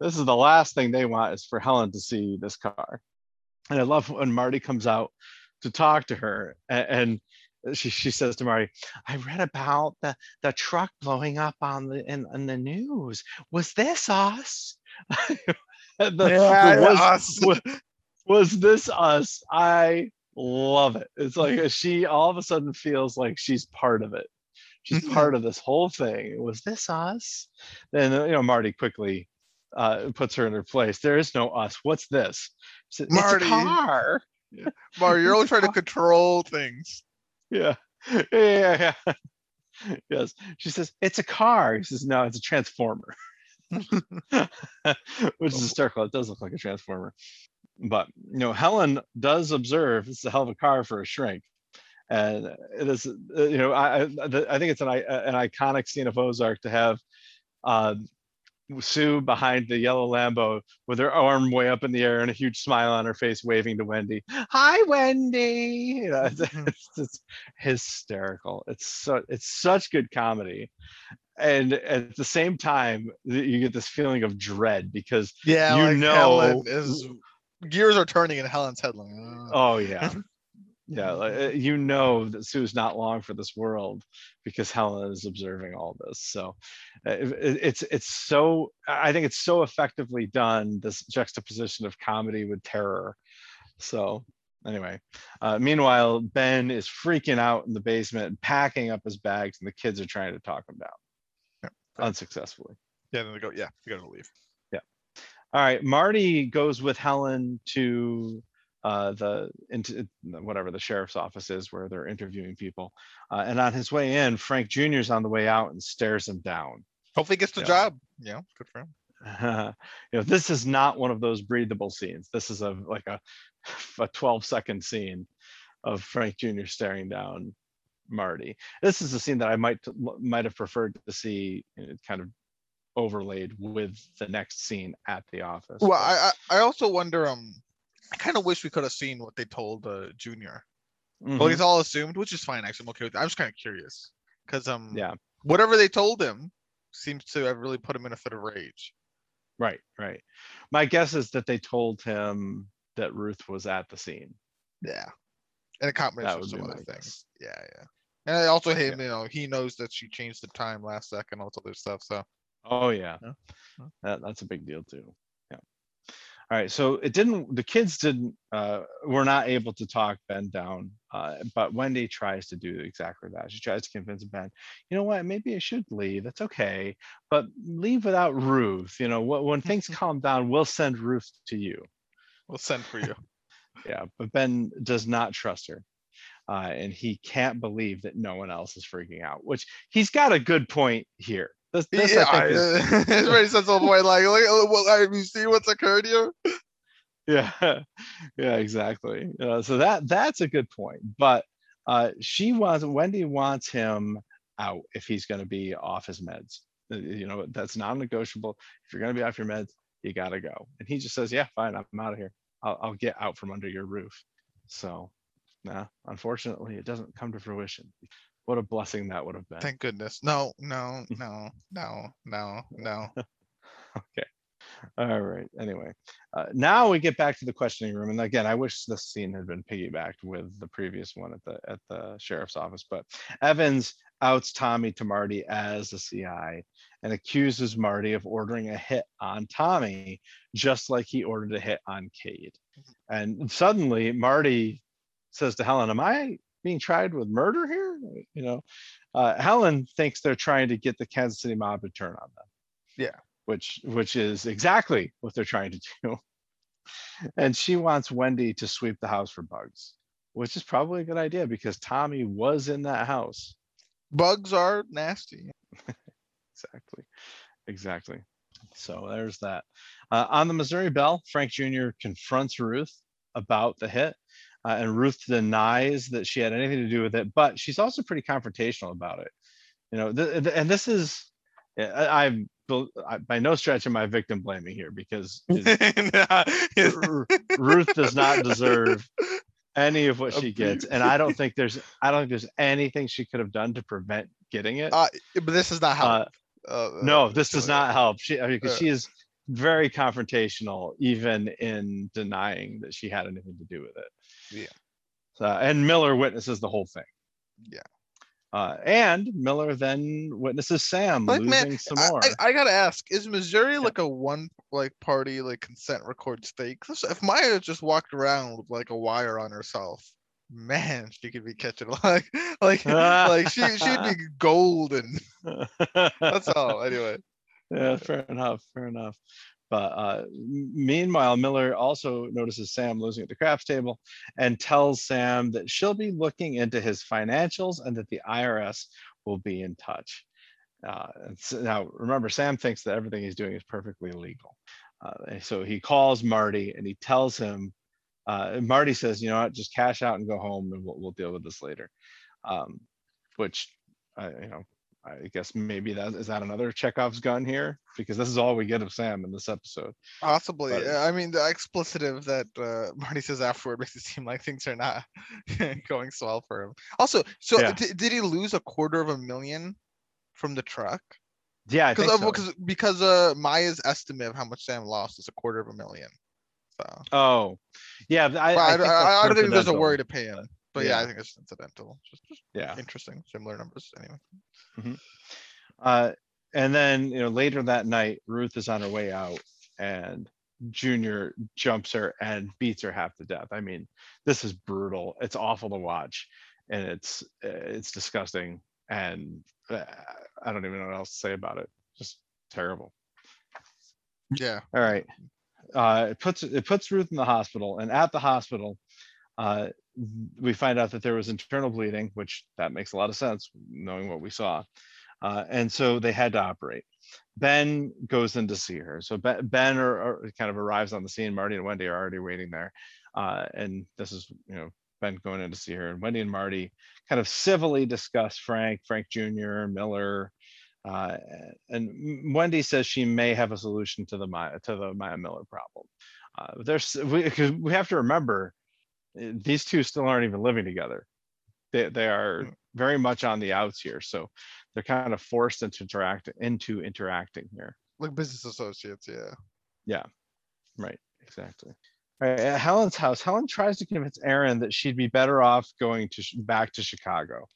This is the last thing they want, is for Helen to see this car. And I love when Marty comes out to talk to her, and she says to Marty, I read about the truck blowing up on the in the news. Was this us? Was this us? I love it. It's like she all of a sudden feels like she's part of it. She's part of this whole thing. Was this us? Then, you know, Marty quickly puts her in her place. There is no us. What's this? Said, Marty, it's a car. Yeah. Marty, you're only trying to control things. Yeah. Yes. She says, it's a car. He says, no, it's a transformer. Which is hysterical. It does look like a transformer. But, you know, Helen does observe it's a hell of a car for a shrink. And it is, you know, I think it's an iconic scene of Ozark to have Sue behind the yellow Lambo with her arm way up in the air and a huge smile on her face, waving to Wendy. Hi, Wendy. You know, it's hysterical. It's such good comedy. And at the same time, you get this feeling of dread because Helen gears are turning in Helen's head. Like, oh yeah, yeah. Like, you know that Sue's not long for this world because Helen is observing all this. So it's so, I think it's so effectively done, this juxtaposition of comedy with terror. So. Anyway, meanwhile, Ben is freaking out in the basement, packing up his bags, and the kids are trying to talk him down, unsuccessfully. Yeah, then they go to leave. Yeah. All right, Marty goes with Helen to the sheriff's office is, where they're interviewing people. And on his way in, Frank Jr. is on the way out and stares him down. Hopefully gets the job. Yeah, good for him. You know, this is not one of those breathable scenes. This is a 12-second scene of Frank Jr. staring down Marty. This is a scene that I might have preferred to see, you know, kind of overlaid with the next scene at the office. Well, I also wonder I kind of wish we could have seen what they told Junior. Mm-hmm. But it's all assumed, which is fine. Actually, I'm okay with that. I'm just kind of curious because whatever they told him seems to have really put him in a fit of rage. Right. My guess is that they told him that Ruth was at the scene. Yeah, and a combination of some other things. Yeah. And also him, you know, he knows that she changed the time last second, all this other stuff. So. Oh yeah. That's a big deal too. All right, so were not able to talk Ben down, but Wendy tries to do exactly that. She tries to convince Ben, you know what, maybe I should leave. It's okay, but leave without Ruth. You know, when things calm down, we'll send Ruth to you. We'll send for you. Yeah, but Ben does not trust her, and he can't believe that no one else is freaking out, which he's got a good point here. Everybody says, "Oh boy, like, have you seen what's occurred here?" Yeah, exactly. So that's a good point. But Wendy wants him out if he's going to be off his meds. You know, that's non-negotiable. If you're going to be off your meds, you got to go. And he just says, "Yeah, fine, I'm out of here. I'll get out from under your roof." So, unfortunately, it doesn't come to fruition. What a blessing that would have been. Thank goodness. No. Okay. All right. Anyway, now we get back to the questioning room. And again, I wish this scene had been piggybacked with the previous one at the sheriff's office. But Evans outs Tommy to Marty as the CI and accuses Marty of ordering a hit on Tommy, just like he ordered a hit on Cade. And suddenly Marty says to Helen, "Am I being tried with murder here?" You know, Helen thinks they're trying to get the Kansas City mob to turn on them. Yeah, which is exactly what they're trying to do. And she wants Wendy to sweep the house for bugs, which is probably a good idea because Tommy was in that house. Bugs are nasty. Exactly. So there's that. On the Missouri Bell, Frank Jr. confronts Ruth about the hit. And Ruth denies that she had anything to do with it, but she's also pretty confrontational about it. You know, and this is, I by no stretch am I victim blaming here because Ruth does not deserve any of what she gets, and I don't think there's anything she could have done to prevent getting it. But this does not help. No, this does not help. She is very confrontational, even in denying that she had anything to do with it. Yeah. And Miller witnesses the whole thing. Yeah. And Miller then witnesses Sam losing some more. I gotta ask: is Missouri like a party consent record state? Because if Maya just walked around with a wire on herself, man, she could be catching she'd be golden. That's all. Anyway. Yeah, fair enough. But meanwhile, Miller also notices Sam losing at the crafts table and tells Sam that she'll be looking into his financials and that the IRS will be in touch. Now, remember, Sam thinks that everything he's doing is perfectly legal. So he calls Marty and he tells him, Marty says, you know what, just cash out and go home and we'll deal with this later. I guess maybe is that another Chekhov's gun here? Because this is all we get of Sam in this episode. Possibly. But, I mean, the explicitive that Marty says afterward makes it seem like things are not going so well for him. Also, so did he lose $250,000 from the truck? Yeah, I think so. Because Maya's estimate of how much Sam lost is $250,000. So. Oh, yeah. I don't think there's a worry to pay him. But I think it's incidental. Just interesting, similar numbers anyway. Mm-hmm. And then later that night, Ruth is on her way out, and Junior jumps her and beats her half to death. I mean, this is brutal. It's awful to watch, and it's disgusting. And I don't even know what else to say about it. Just terrible. Yeah. All right. It puts Ruth in the hospital, and at the hospital, we find out that there was internal bleeding, which that makes a lot of sense knowing what we saw. And so they had to operate. Ben goes in to see her. So Ben kind of arrives on the scene. Marty and Wendy are already waiting there. And this is, Ben going in to see her. And Wendy and Marty kind of civilly discuss Frank Jr., Miller, And Wendy says she may have a solution to the Maya Miller problem. We have to remember, these two still aren't even living together. They are very much on the outs here, so they're kind of forced into interacting here. Like business associates, yeah. Yeah, right, exactly. All right, at Helen's house, Helen tries to convince Aaron that she'd be better off going back to Chicago,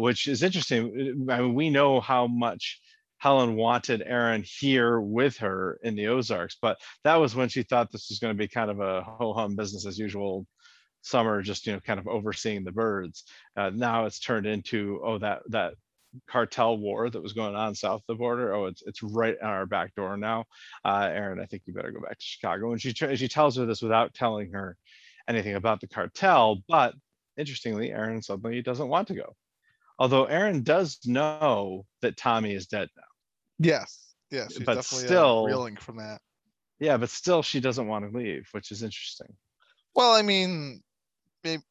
which is interesting. I mean, we know how much Helen wanted Aaron here with her in the Ozarks, but that was when she thought this was going to be kind of a ho-hum business as usual summer, just, you know, kind of overseeing the birds. Now it's turned into, oh, that cartel war that was going on south of the border. Oh, it's right on our back door now. Aaron, I think you better go back to Chicago. And she tells her this without telling her anything about the cartel. But interestingly, Aaron suddenly doesn't want to go. Although Aaron does know that Tommy is dead now. Yes, she's but definitely still reeling from that. Yeah, but still she doesn't want to leave, which is interesting. Well, I mean, maybe,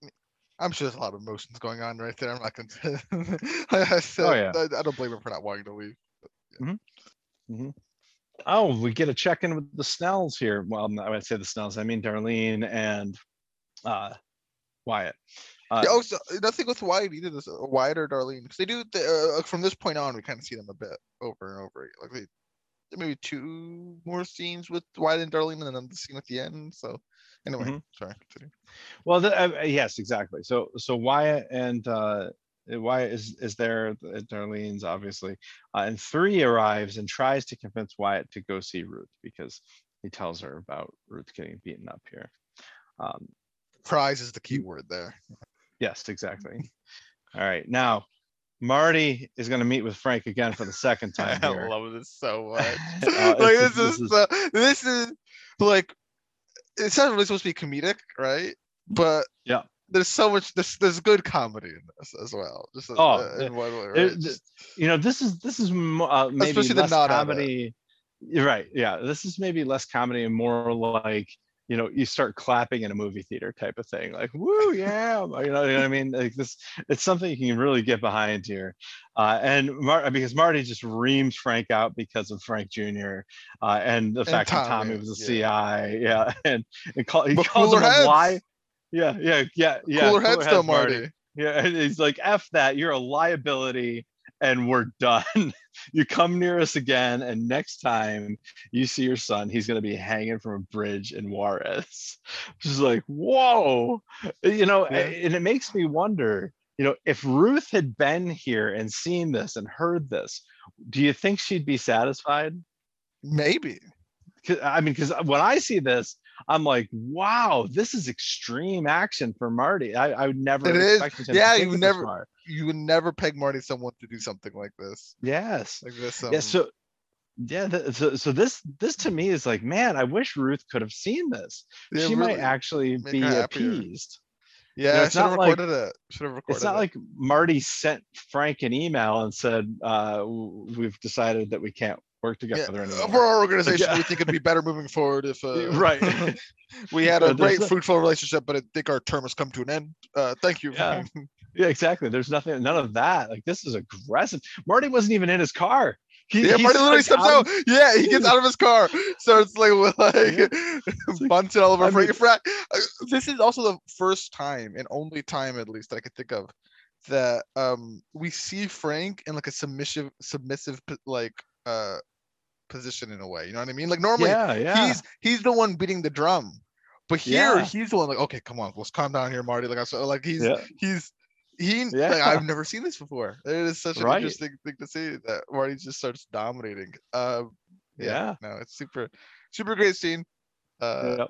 I'm sure there's a lot of emotions going on right there. I'm not going to. I don't blame her for not wanting to leave. But, yeah. Mm-hmm. Mm-hmm. Oh, we get a check-in with the Snells here. Well, I would say the Snells. I mean Darlene and Wyatt. So nothing with Wyatt either. This Wyatt or Darlene, because they do from this point on, we kind of see them a bit over and over. Like maybe two more scenes with Wyatt and Darlene, and then the scene at the end. So. Anyway, mm-hmm. Sorry. Continue. Well, yes, exactly. So Wyatt and Wyatt is there at Darlene's, obviously, and Three arrives and tries to convince Wyatt to go see Ruth because he tells her about Ruth getting beaten up here. Prize is the key word there. Yes, exactly. All right, now Marty is going to meet with Frank again for the second time. I love this so much. This is like. It's not really supposed to be comedic, right? But yeah, there's so much. There's good comedy in this as well. Just in one way, right? This is maybe less comedy, right? Yeah, this is maybe less comedy and more like, you know, you start clapping in a movie theater type of thing, like woo, yeah, you know what I mean? Like this, it's something you can really get behind here, because Marty just reams Frank out because of Frank Jr. And the fact that Tommy was a CI, yeah, and he calls him a lie, yeah. Cooler heads though, Marty. Yeah, and he's like, "F that, you're a liability, and we're done." You come near us again, and next time you see your son, he's going to be hanging from a bridge in Juarez. Just like, whoa, you know, yeah. And it makes me wonder, you know, if Ruth had been here and seen this and heard this, do you think she'd be satisfied? Maybe. I mean, because when I see this, I'm like, wow, this is extreme action for Marty. I would never expect him to think this far. You would never peg Marty someone to do something like this. Yes. Like this. So this to me is like, man, I wish Ruth could have seen this. Yeah, she might actually be appeased. Yeah, you know, should have recorded it. It's not like Marty sent Frank an email and said, we've decided that we can't work together anymore. For our organization, we think it'd be better moving forward if we had a great fruitful relationship, but I think our term has come to an end. Thank you. Yeah. Yeah, exactly. There's none of that. Like, this is aggressive. Marty wasn't even in his car. Marty literally steps out. Yeah, he gets out of his car. So it's like bunting all over Frank. This is also the first time and only time, at least, that I could think of that we see Frank in like a submissive position in a way. You know what I mean? Like normally, he's the one beating the drum, but here he's the one like, okay, come on, let's calm down here, Marty. Like I said, like he's like, I've never seen this before. It is such an interesting thing to see that Marty just starts dominating. No, it's super, super great scene. I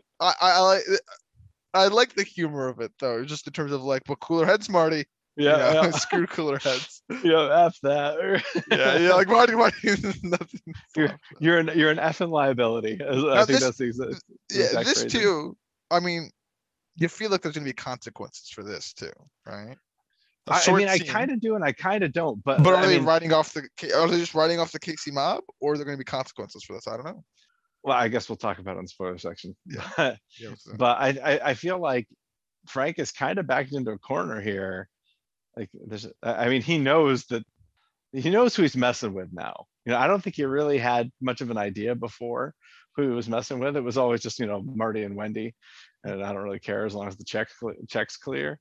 like the humor of it though, just in terms of like, but cooler heads, Marty. Yeah, you know, screw cooler heads. Yeah, F that. yeah, like Marty, nothing. You're an effing liability. I think that's the exact phrasing. Too. I mean, you feel like there's gonna be consequences for this too, right? I kind of do and I kind of don't. But are they just writing off the KC mob, or are there gonna be consequences for this? I don't know. Well, I guess we'll talk about it in the spoiler section. Yeah. But I feel like Frank is kind of backed into a corner here. Like, he knows that he knows who he's messing with now. You know, I don't think he really had much of an idea before who he was messing with. It was always just, you know, Marty and Wendy, and I don't really care as long as the check's clear.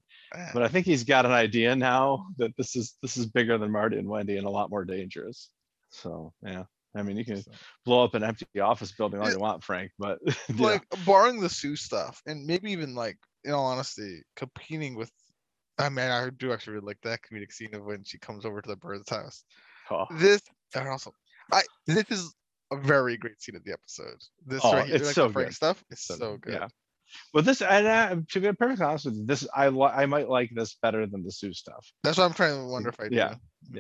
But I think he's got an idea now that this is bigger than Marty and Wendy and a lot more dangerous. So yeah, I mean, you can blow up an empty office building all you want, Frank, but like, barring the Sue stuff, and maybe even, like, in all honesty, competing with, I mean, I do actually really like that comedic scene of when she comes over to the Byrde's house. Oh. This is a very great scene of the episode. This right here, like, so the Frank stuff, it's so good. Yeah. Well, this, and to be perfectly honest with you, this I might like this better than the Sue stuff. That's what I'm trying to wonder if I do. Yeah.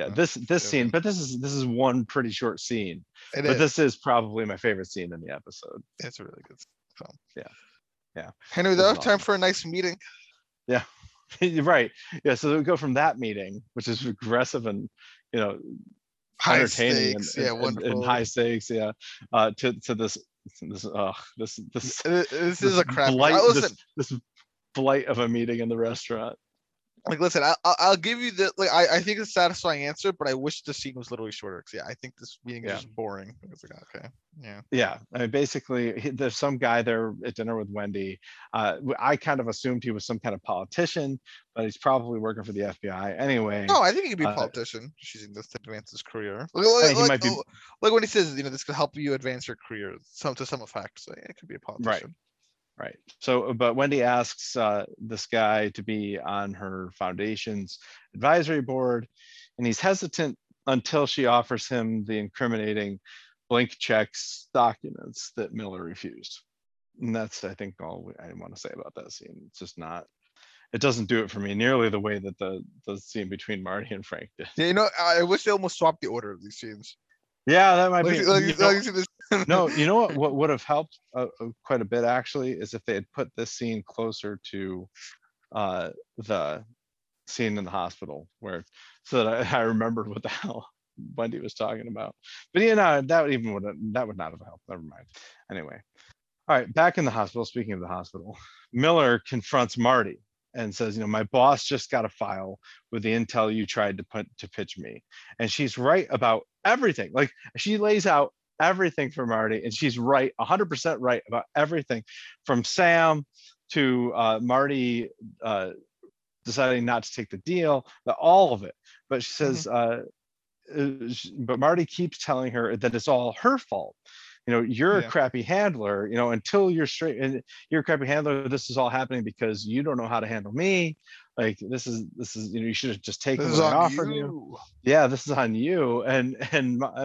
This scene, but this is one pretty short scene. This is probably my favorite scene in the episode. It's a really good film. Yeah. Henry, though, time for a nice meeting. Yeah. Right. Yeah. So we go from that meeting, which is aggressive and, you know, high entertaining stakes, and high stakes, to this is a crap. This blight of a meeting in the restaurant. Like, listen, I'll give you the, like, I think it's a satisfying answer, but I wish the scene was literally shorter. Cause I think this meeting is just boring. It's like, okay. Yeah. Yeah. I mean, basically, there's some guy there at dinner with Wendy. I kind of assumed he was some kind of politician, but he's probably working for the FBI anyway. No, I think he could be a politician. She's in this to advance his career. Like when he says, you know, this could help you advance your career to some effect. So yeah, it could be a politician. Right. Right. So, but Wendy asks this guy to be on her foundation's advisory board, and he's hesitant until she offers him the incriminating blank checks documents that Miller refused. And that's, I think, all I want to say about that scene. It's just not, it doesn't do it for me nearly the way that the scene between Marty and Frank did. Yeah, you know, I wish they almost swapped the order of these scenes. Yeah, that might be. No, you know what would have helped quite a bit, actually, is if they had put this scene closer to the scene in the hospital, where so that I remembered what the hell Wendy was talking about. But you know, that would not have helped. Never mind. Anyway, all right, back in the hospital. Speaking of the hospital, Miller confronts Marty and says, you know, my boss just got a file with the intel you tried to pitch me, and she's right about everything. Like, she lays out everything for Marty, and she's right, 100% right about everything, from Sam to Marty deciding not to take the deal, all of it. But she says, but Marty keeps telling her that it's all her fault. You know, you're a crappy handler. You know, until you're straight, and you're a crappy handler. This is all happening because you don't know how to handle me. Like, this is you know, you should have just taken what I offered you. Yeah, this is on you. And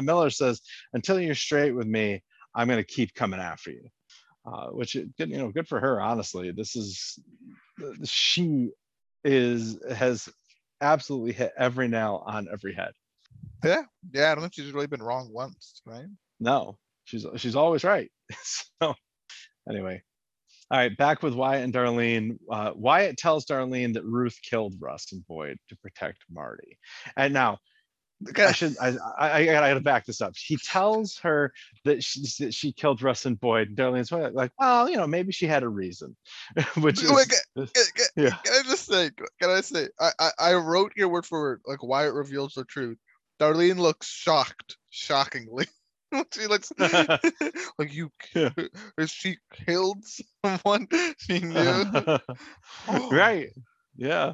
Miller says, until you're straight with me, I'm gonna keep coming after you. Which, you know, good for her. Honestly, she has absolutely hit every nail on every head. Yeah. I don't think she's really been wrong once, right? No. She's always right. So anyway, all right, back with Wyatt and Darlene. Wyatt tells Darlene that Ruth killed Russ and Boyd to protect Marty. And now, I gotta back this up. He tells her that she killed Russ and Boyd. Darlene's like, well, you know, maybe she had a reason. Which is, Can I say? I wrote here word for word. Like, Wyatt reveals the truth. Darlene looks shocked, shockingly. She looks like she killed someone she knew. Right. Yeah,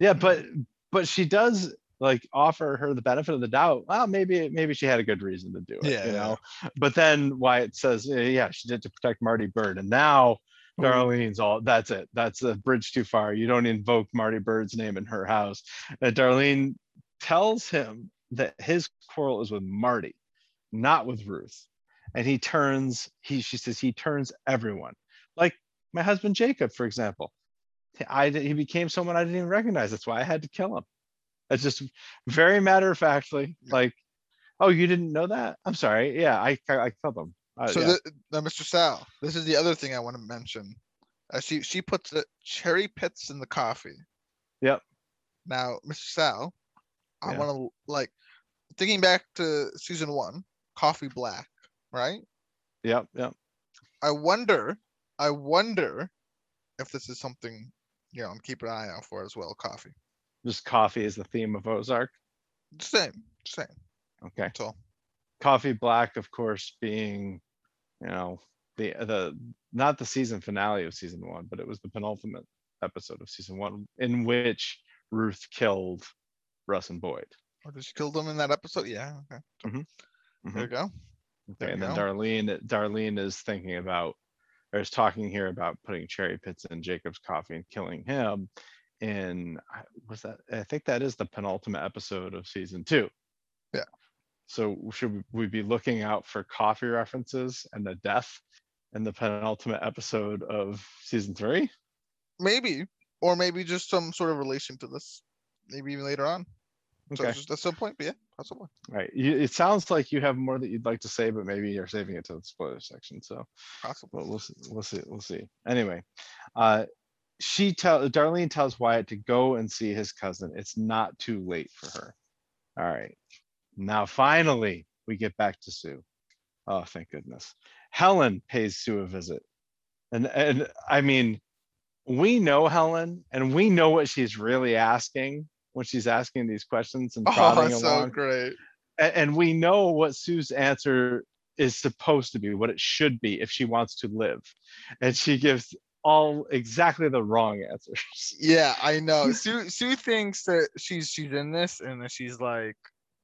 but she does, like, offer her the benefit of the doubt. Well, maybe she had a good reason to do it. Yeah, you know. But then Wyatt says, yeah, she did it to protect Marty Byrde. And now Darlene's all, that's it. That's a bridge too far. You don't invoke Marty Byrde's name in her house. And Darlene tells him that his quarrel is with Marty, not with Ruth. And she says he turns everyone, like my husband Jacob, for example. He became someone I didn't even recognize. That's why I had to kill him. That's just very matter-of-factly, like, oh, you didn't know that? I'm sorry. Yeah, I killed him. Mr. Sal, this is the other thing I want to mention. She puts the cherry pits in the coffee. Yep. Now, Mr. Sal, I want to, like, thinking back to season 1, Coffee Black, right? Yep. I wonder if this is something, you know, I'm keeping an eye out for as well. Coffee. Just coffee is the theme of Ozark. Same. Same. Okay. That's all. Coffee Black, of course, being, you know, the not the season finale of season one, but it was the penultimate episode of season one in which Ruth killed Russ and Boyd. Oh, did she kill them in that episode? Yeah. Okay. Mm-hmm. There you go. Okay, there and then go. Darlene is thinking about, or is talking here about putting cherry pits in Jacob's coffee and killing him. And was that? I think that is the penultimate episode of season two. Yeah. So should we be looking out for coffee references and the death in the penultimate episode of season three? Maybe, or maybe just some sort of relation to this, maybe even later on. Okay. So that's the point, but yeah, possible. Right. It sounds like you have more that you'd like to say, but maybe you're saving it to the spoiler section. So possible. We'll see. We'll see. Anyway, Darlene tells Wyatt to go and see his cousin. It's not too late for her. All right. Now, finally, we get back to Sue. Oh, thank goodness. Helen pays Sue a visit. And I mean, we know Helen, and we know what she's really asking when she's asking these questions and prodding along. Oh, so great. And we know what Sue's answer is supposed to be, what it should be if she wants to live. And she gives all exactly the wrong answers. Yeah, I know. Sue thinks that she's in this, and that she's like,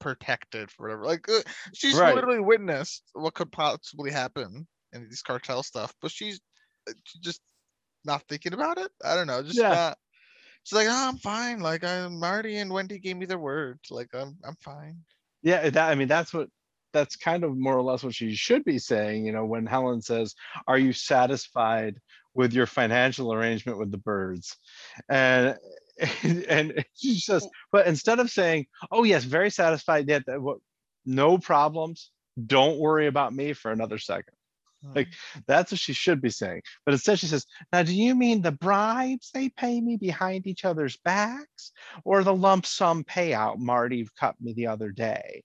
protected for whatever, like she's right. Literally witnessed what could possibly happen in these cartel stuff, but she's just not thinking about it. I don't know, just yeah. Not, she's like, oh, I'm fine, like Marty and Wendy gave me their word, like I'm fine. Yeah, that, I mean, that's kind of more or less what she should be saying, you know, when Helen says, are you satisfied with your financial arrangement with the Byrdes? And she says, but instead of saying, oh yes, very satisfied, yet no problems, don't worry about me for another second. Mm-hmm. Like that's what she should be saying. But instead she says, now do you mean the bribes they pay me behind each other's backs, or the lump sum payout Marty cut me the other day?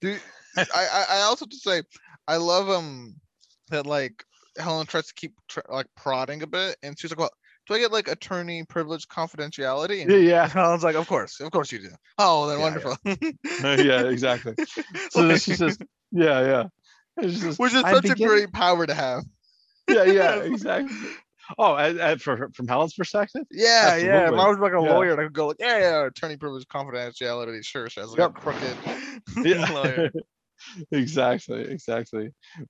Dude, I also just say I love that like Helen tries to keep like prodding a bit, and she's like, well, do I get like attorney privilege confidentiality? And yeah. I was like, of course you do. Oh, then yeah, wonderful. Yeah. Yeah, exactly. So like, she says, yeah. She says, which is such a great power to have. Yeah, exactly. Oh, from Helen's perspective? Yeah, absolutely. Yeah. If I was like a lawyer, I could go like, yeah, attorney privilege confidentiality. Sure. I was like a crooked lawyer. Exactly.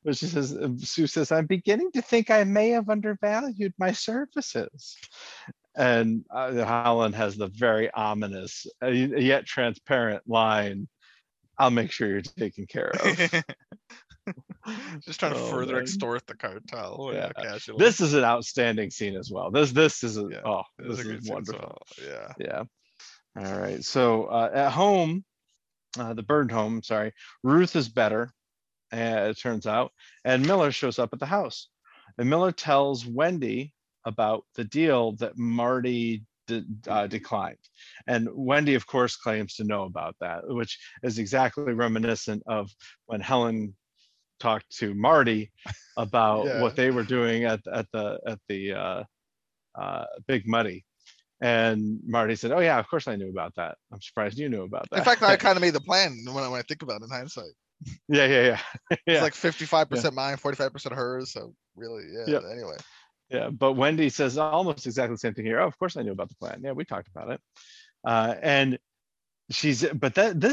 But she says, Sue says, I'm beginning to think I may have undervalued my services. And Helen has the very ominous, yet transparent line, I'll make sure you're taken care of. Just trying to further extort the cartel. Yeah. This is an outstanding scene as well. This is wonderful. Well. Yeah. All right. So at home, the Byrde home, sorry, Ruth is better, it turns out, and Miller shows up at the house. And Miller tells Wendy about the deal that Marty declined. And Wendy, of course, claims to know about that, which is exactly reminiscent of when Helen talked to Marty about what they were doing at the Big Muddy. And Marty said, oh yeah, of course I knew about that. I'm surprised you knew about that. In fact, I kind of made the plan when I think about it in hindsight. Yeah. It's like 55% mine, 45% hers. So really, anyway. Yeah, but Wendy says almost exactly the same thing here. Oh, of course I knew about the plan. Yeah, we talked about it. And this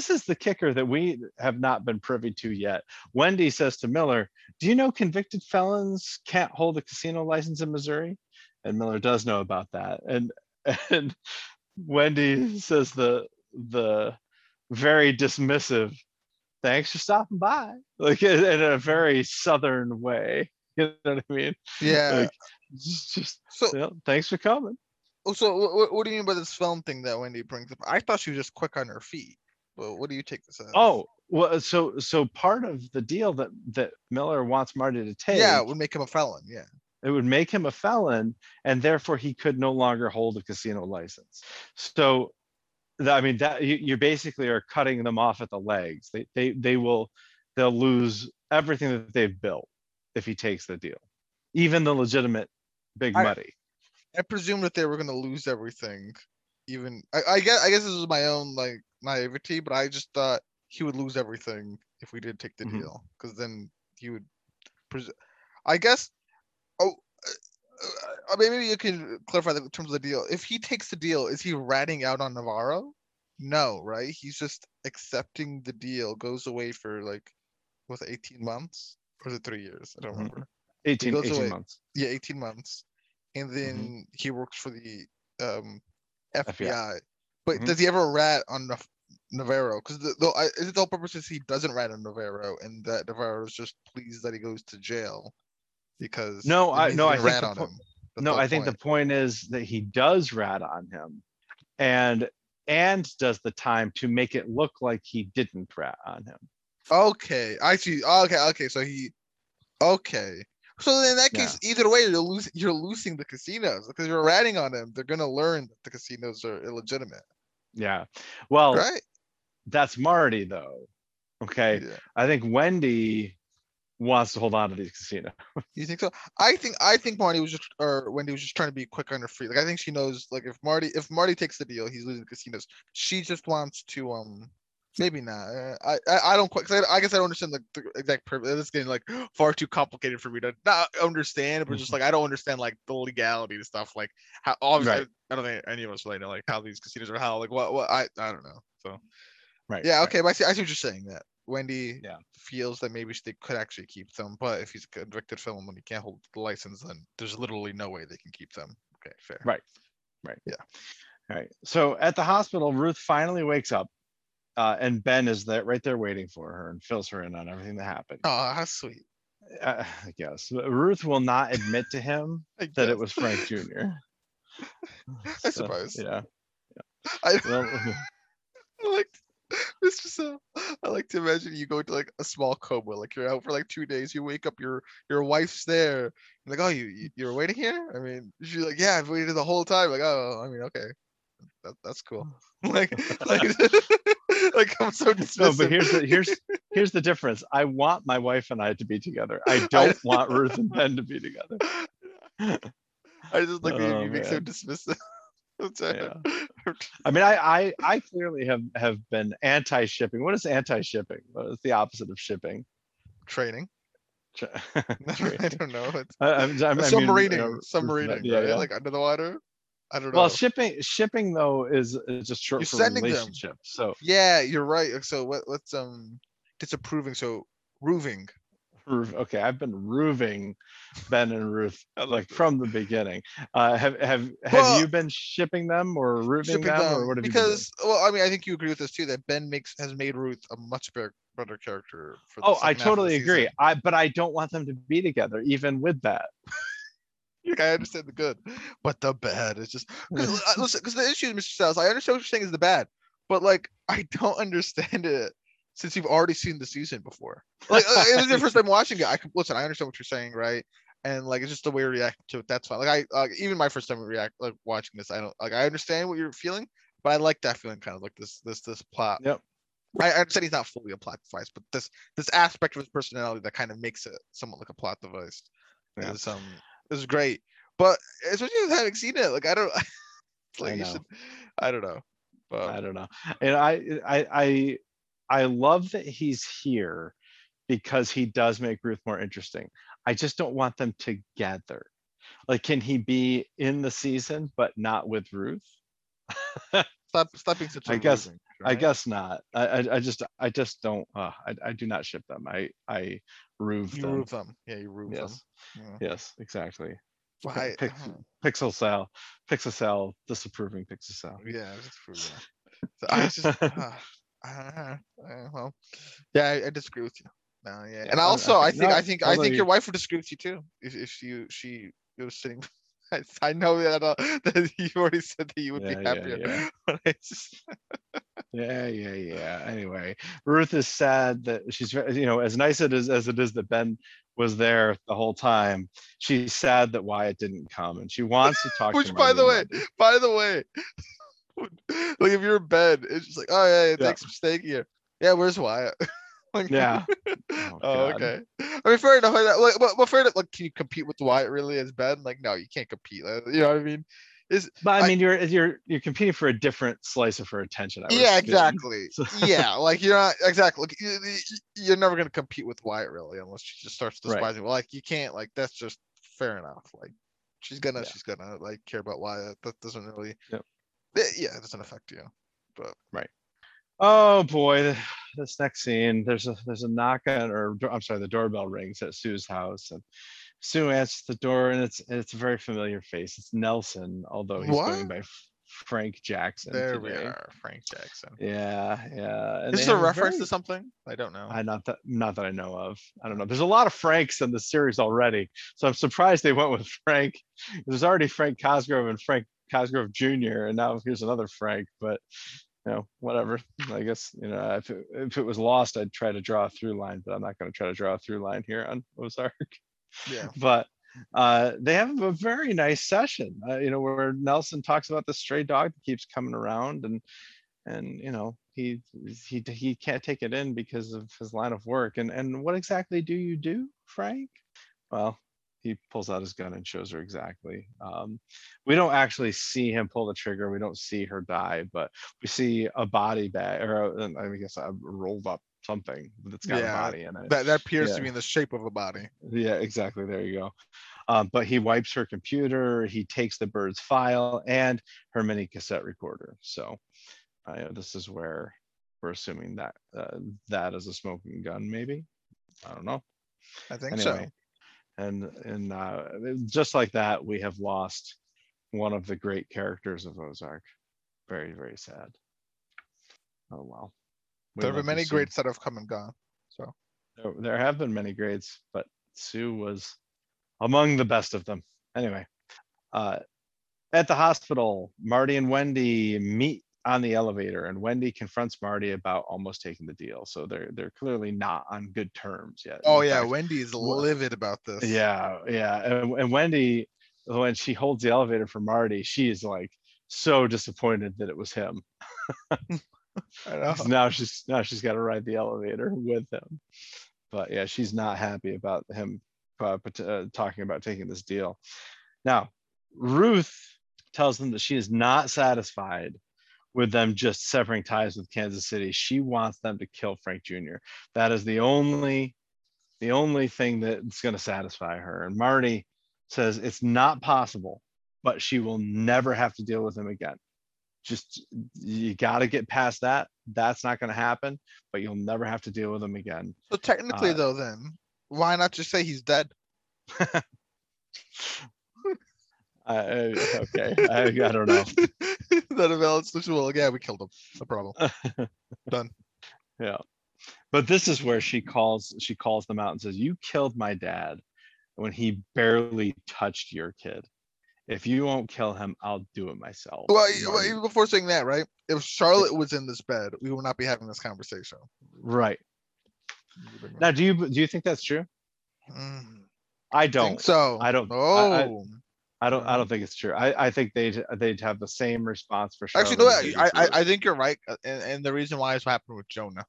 is the kicker that we have not been privy to yet. Wendy says to Miller, do you know convicted felons can't hold a casino license in Missouri? And Miller does know about that. And Wendy says the very dismissive, thanks for stopping by, like in a very Southern way. You know what I mean? Yeah. Like, just so, you know, thanks for coming. So what do you mean by this film thing that Wendy brings up? I thought she was just quick on her feet. Well, what do you take this as? Oh, well, so part of the deal that Miller wants Marty to take. Yeah, it would make him a felon. Yeah. It would make him a felon, and therefore he could no longer hold a casino license. So, I mean, that you basically are cutting them off at the legs. They'll lose everything that they've built if he takes the deal, even the legitimate Big Muddy. I presume that they were going to lose everything. Even I guess this is my own like naivety, but I just thought he would lose everything if we did take the mm-hmm. deal, because then he would. I guess. Oh, I mean, maybe you can clarify the terms of the deal. If he takes the deal, is he ratting out on Navarro? No, right? He's just accepting the deal. Goes away for like, was it 18 months or was it 3 years? I don't remember. 18 months. Yeah, 18 months, and then mm-hmm. he works for the FBI. But mm-hmm. does he ever rat on Navarro? Because the whole purpose is he doesn't rat on Navarro, and that Navarro is just pleased that he goes to jail because I think the point is that he does rat on him, and does the time to make it look like he didn't rat on him. Okay, I see. Okay. So he. Okay. So in that case, either way, you're losing the casinos because you're ratting on them. They're going to learn that the casinos are illegitimate. Yeah. Well, right? That's Marty, though. Okay. Yeah. I think Wendy wants to hold on to these casinos. You think so? I think Wendy was just trying to be quick on her feet. Like, I think she knows, like, if Marty takes the deal, he's losing the casinos. She just wants to Maybe not. I don't quite. I guess I don't understand the exact purpose. It's getting like far too complicated for me to not understand. But just like I don't understand like the legality and stuff. Like how obviously right. I don't think any of us really know like how these casinos are. How like what I don't know. So right. Yeah. Okay. Right. But I see what you're saying. That Wendy feels that maybe they could actually keep them, but if he's a convicted felon and he can't hold the license, then there's literally no way they can keep them. Okay. Fair. Right. Yeah. All right. So at the hospital, Ruth finally wakes up. And Ben is right there waiting for her and fills her in on everything that happened. Oh, how sweet. I guess. Ruth will not admit to him that it was Frank Jr. I suppose. Yeah. I like to imagine you go to like a small coma, like you're out for like 2 days, you wake up, your wife's there. I'm like, oh, you're waiting here? I mean, she's like, yeah, I've waited the whole time. Like, oh, I mean, okay. That's cool. Like I'm so dismissive. No, but here's the difference. I want my wife and I to be together. I don't want Ruth and Ben to be together. I just like you being so dismissive. Yeah. I mean, I clearly have been anti-shipping. What is anti-shipping? What is the opposite of shipping? Training. I don't know. It's submarining. Yeah, right? Yeah. Like under the water. I don't know. Well, shipping though is just short for relationship. Them. So yeah, you're right. So what's disapproving? So rooving. Okay, I've been rooving Ben and Ruth like from the beginning. Have you been shipping them or rooving them or what have you been doing? Well, I mean, I think you agree with us too that Ben has made Ruth a much better character. For the I totally agree. But I don't want them to be together, even with that. I understand the good, but the bad is just listen. Because the issue, Mr. Stiles, I understand what you're saying is the bad, but like I don't understand it since you've already seen the season before. Like it was the first time watching it. I understand what you're saying, right? And like it's just the way you react to it. That's fine. Like I even my first time watching this, I don't like. I understand what you're feeling, but I like that feeling kind of like this plot. Yep. I understand he's not fully a plot device, but this aspect of his personality that kind of makes it somewhat like a plot device. Yeah. Is, it was great, but especially with having seen it, like I don't like I don't know. But I don't know. And I love that he's here because he does make Ruth more interesting. I just don't want them together. Like, can he be in the season but not with Ruth? Stop being such a reason, right? I guess not. I just don't. I do not ship them. I roove them. You roove them. Yeah, you roove them. Yeah. Yes, exactly. Well, Pixel Sal, disapproving Pixel Sal. Yeah, disapproving. So I was just. Well, yeah, I disagree with you. No, yeah, and also I think your wife would disagree with you too if she was sitting. I know that you already said that you would be happier. Yeah. Anyway, Ruth is sad that she's, as nice as it is that Ben was there the whole time, she's sad that Wyatt didn't come, and she wants to talk to him. By the way, like if you're in bed, it's just like, oh yeah, makes a mistake here. Yeah, where's Wyatt? Like, yeah. Oh, okay. I mean, fair enough. Like, but fair enough. Like, can you compete with Wyatt really as Ben? Like, no, you can't compete. You know what I mean? But I mean, you're competing for a different slice of her attention. Exactly. So. Yeah, like you're not exactly. You're never gonna compete with Wyatt really, unless she just starts despising. Right. Well, like you can't. Like that's just fair enough. Like she's gonna like care about Wyatt. That doesn't really. Yep. It doesn't affect you. But right. Oh boy, this next scene. There's a knock on, or I'm sorry, the doorbell rings at Sue's house, and Sue answers the door, and it's a very familiar face. It's Nelson, although he's going by Frank Jackson. We are, Frank Jackson. Yeah. And is this a reference to something? I don't know. Not that I know of. I don't know. There's a lot of Franks in the series already, so I'm surprised they went with Frank. There's already Frank Cosgrove and Frank Cosgrove Jr., and now here's another Frank, but. Whatever. I guess, if it was Lost, I'd try to draw a through line, but I'm not going to try to draw a through line here on Ozark. Yeah. But they have a very nice session, where Nelson talks about the stray dog that keeps coming around, and he can't take it in because of his line of work. And what exactly do you do, Frank? Well, he pulls out his gun and shows her exactly. We don't actually see him pull the trigger. We don't see her die, but we see a body bag, or I guess a rolled up something that's got a body in it. That appears to be in the shape of a body. Yeah, exactly. There you go. But he wipes her computer. He takes the Byrde's file and her mini cassette recorder. So this is where we're assuming that that is a smoking gun, maybe. I don't know. I think so. And just like that, we have lost one of the great characters of Ozark. Very, very sad. Oh well. There were many greats that have come and gone. So there have been many greats, but Sue was among the best of them. Anyway, at the hospital, Marty and Wendy meet on the elevator, and Wendy confronts Marty about almost taking the deal. So they're clearly not on good terms yet. Oh yeah, Wendy is livid about this. Yeah. And Wendy, when she holds the elevator for Marty, she is like so disappointed that it was him. I know. Now she's got to ride the elevator with him. But yeah, she's not happy about him talking about taking this deal. Now, Ruth tells them that she is not satisfied with them just severing ties with Kansas City. She wants them to kill Frank Jr. That is the only thing that's going to satisfy her. And Marty says it's not possible, but she will never have to deal with him again. Just, you got to get past that. That's not going to happen, but you'll never have to deal with him again. So technically though, then why not just say he's dead? Okay, I don't know. That a valid solution? Well, yeah, we killed him. No problem. Done. Yeah, but this is where she calls them out and says, "You killed my dad when he barely touched your kid. If you won't kill him, I'll do it myself." Well, even before saying that, right? If Charlotte was in this bed, we would not be having this conversation. Right. Now, do you think that's true? I don't think so. I don't. Oh. I don't think it's true. I think they'd have the same response for sure. Actually, no, I think you're right, and the reason why is what happened with Jonah.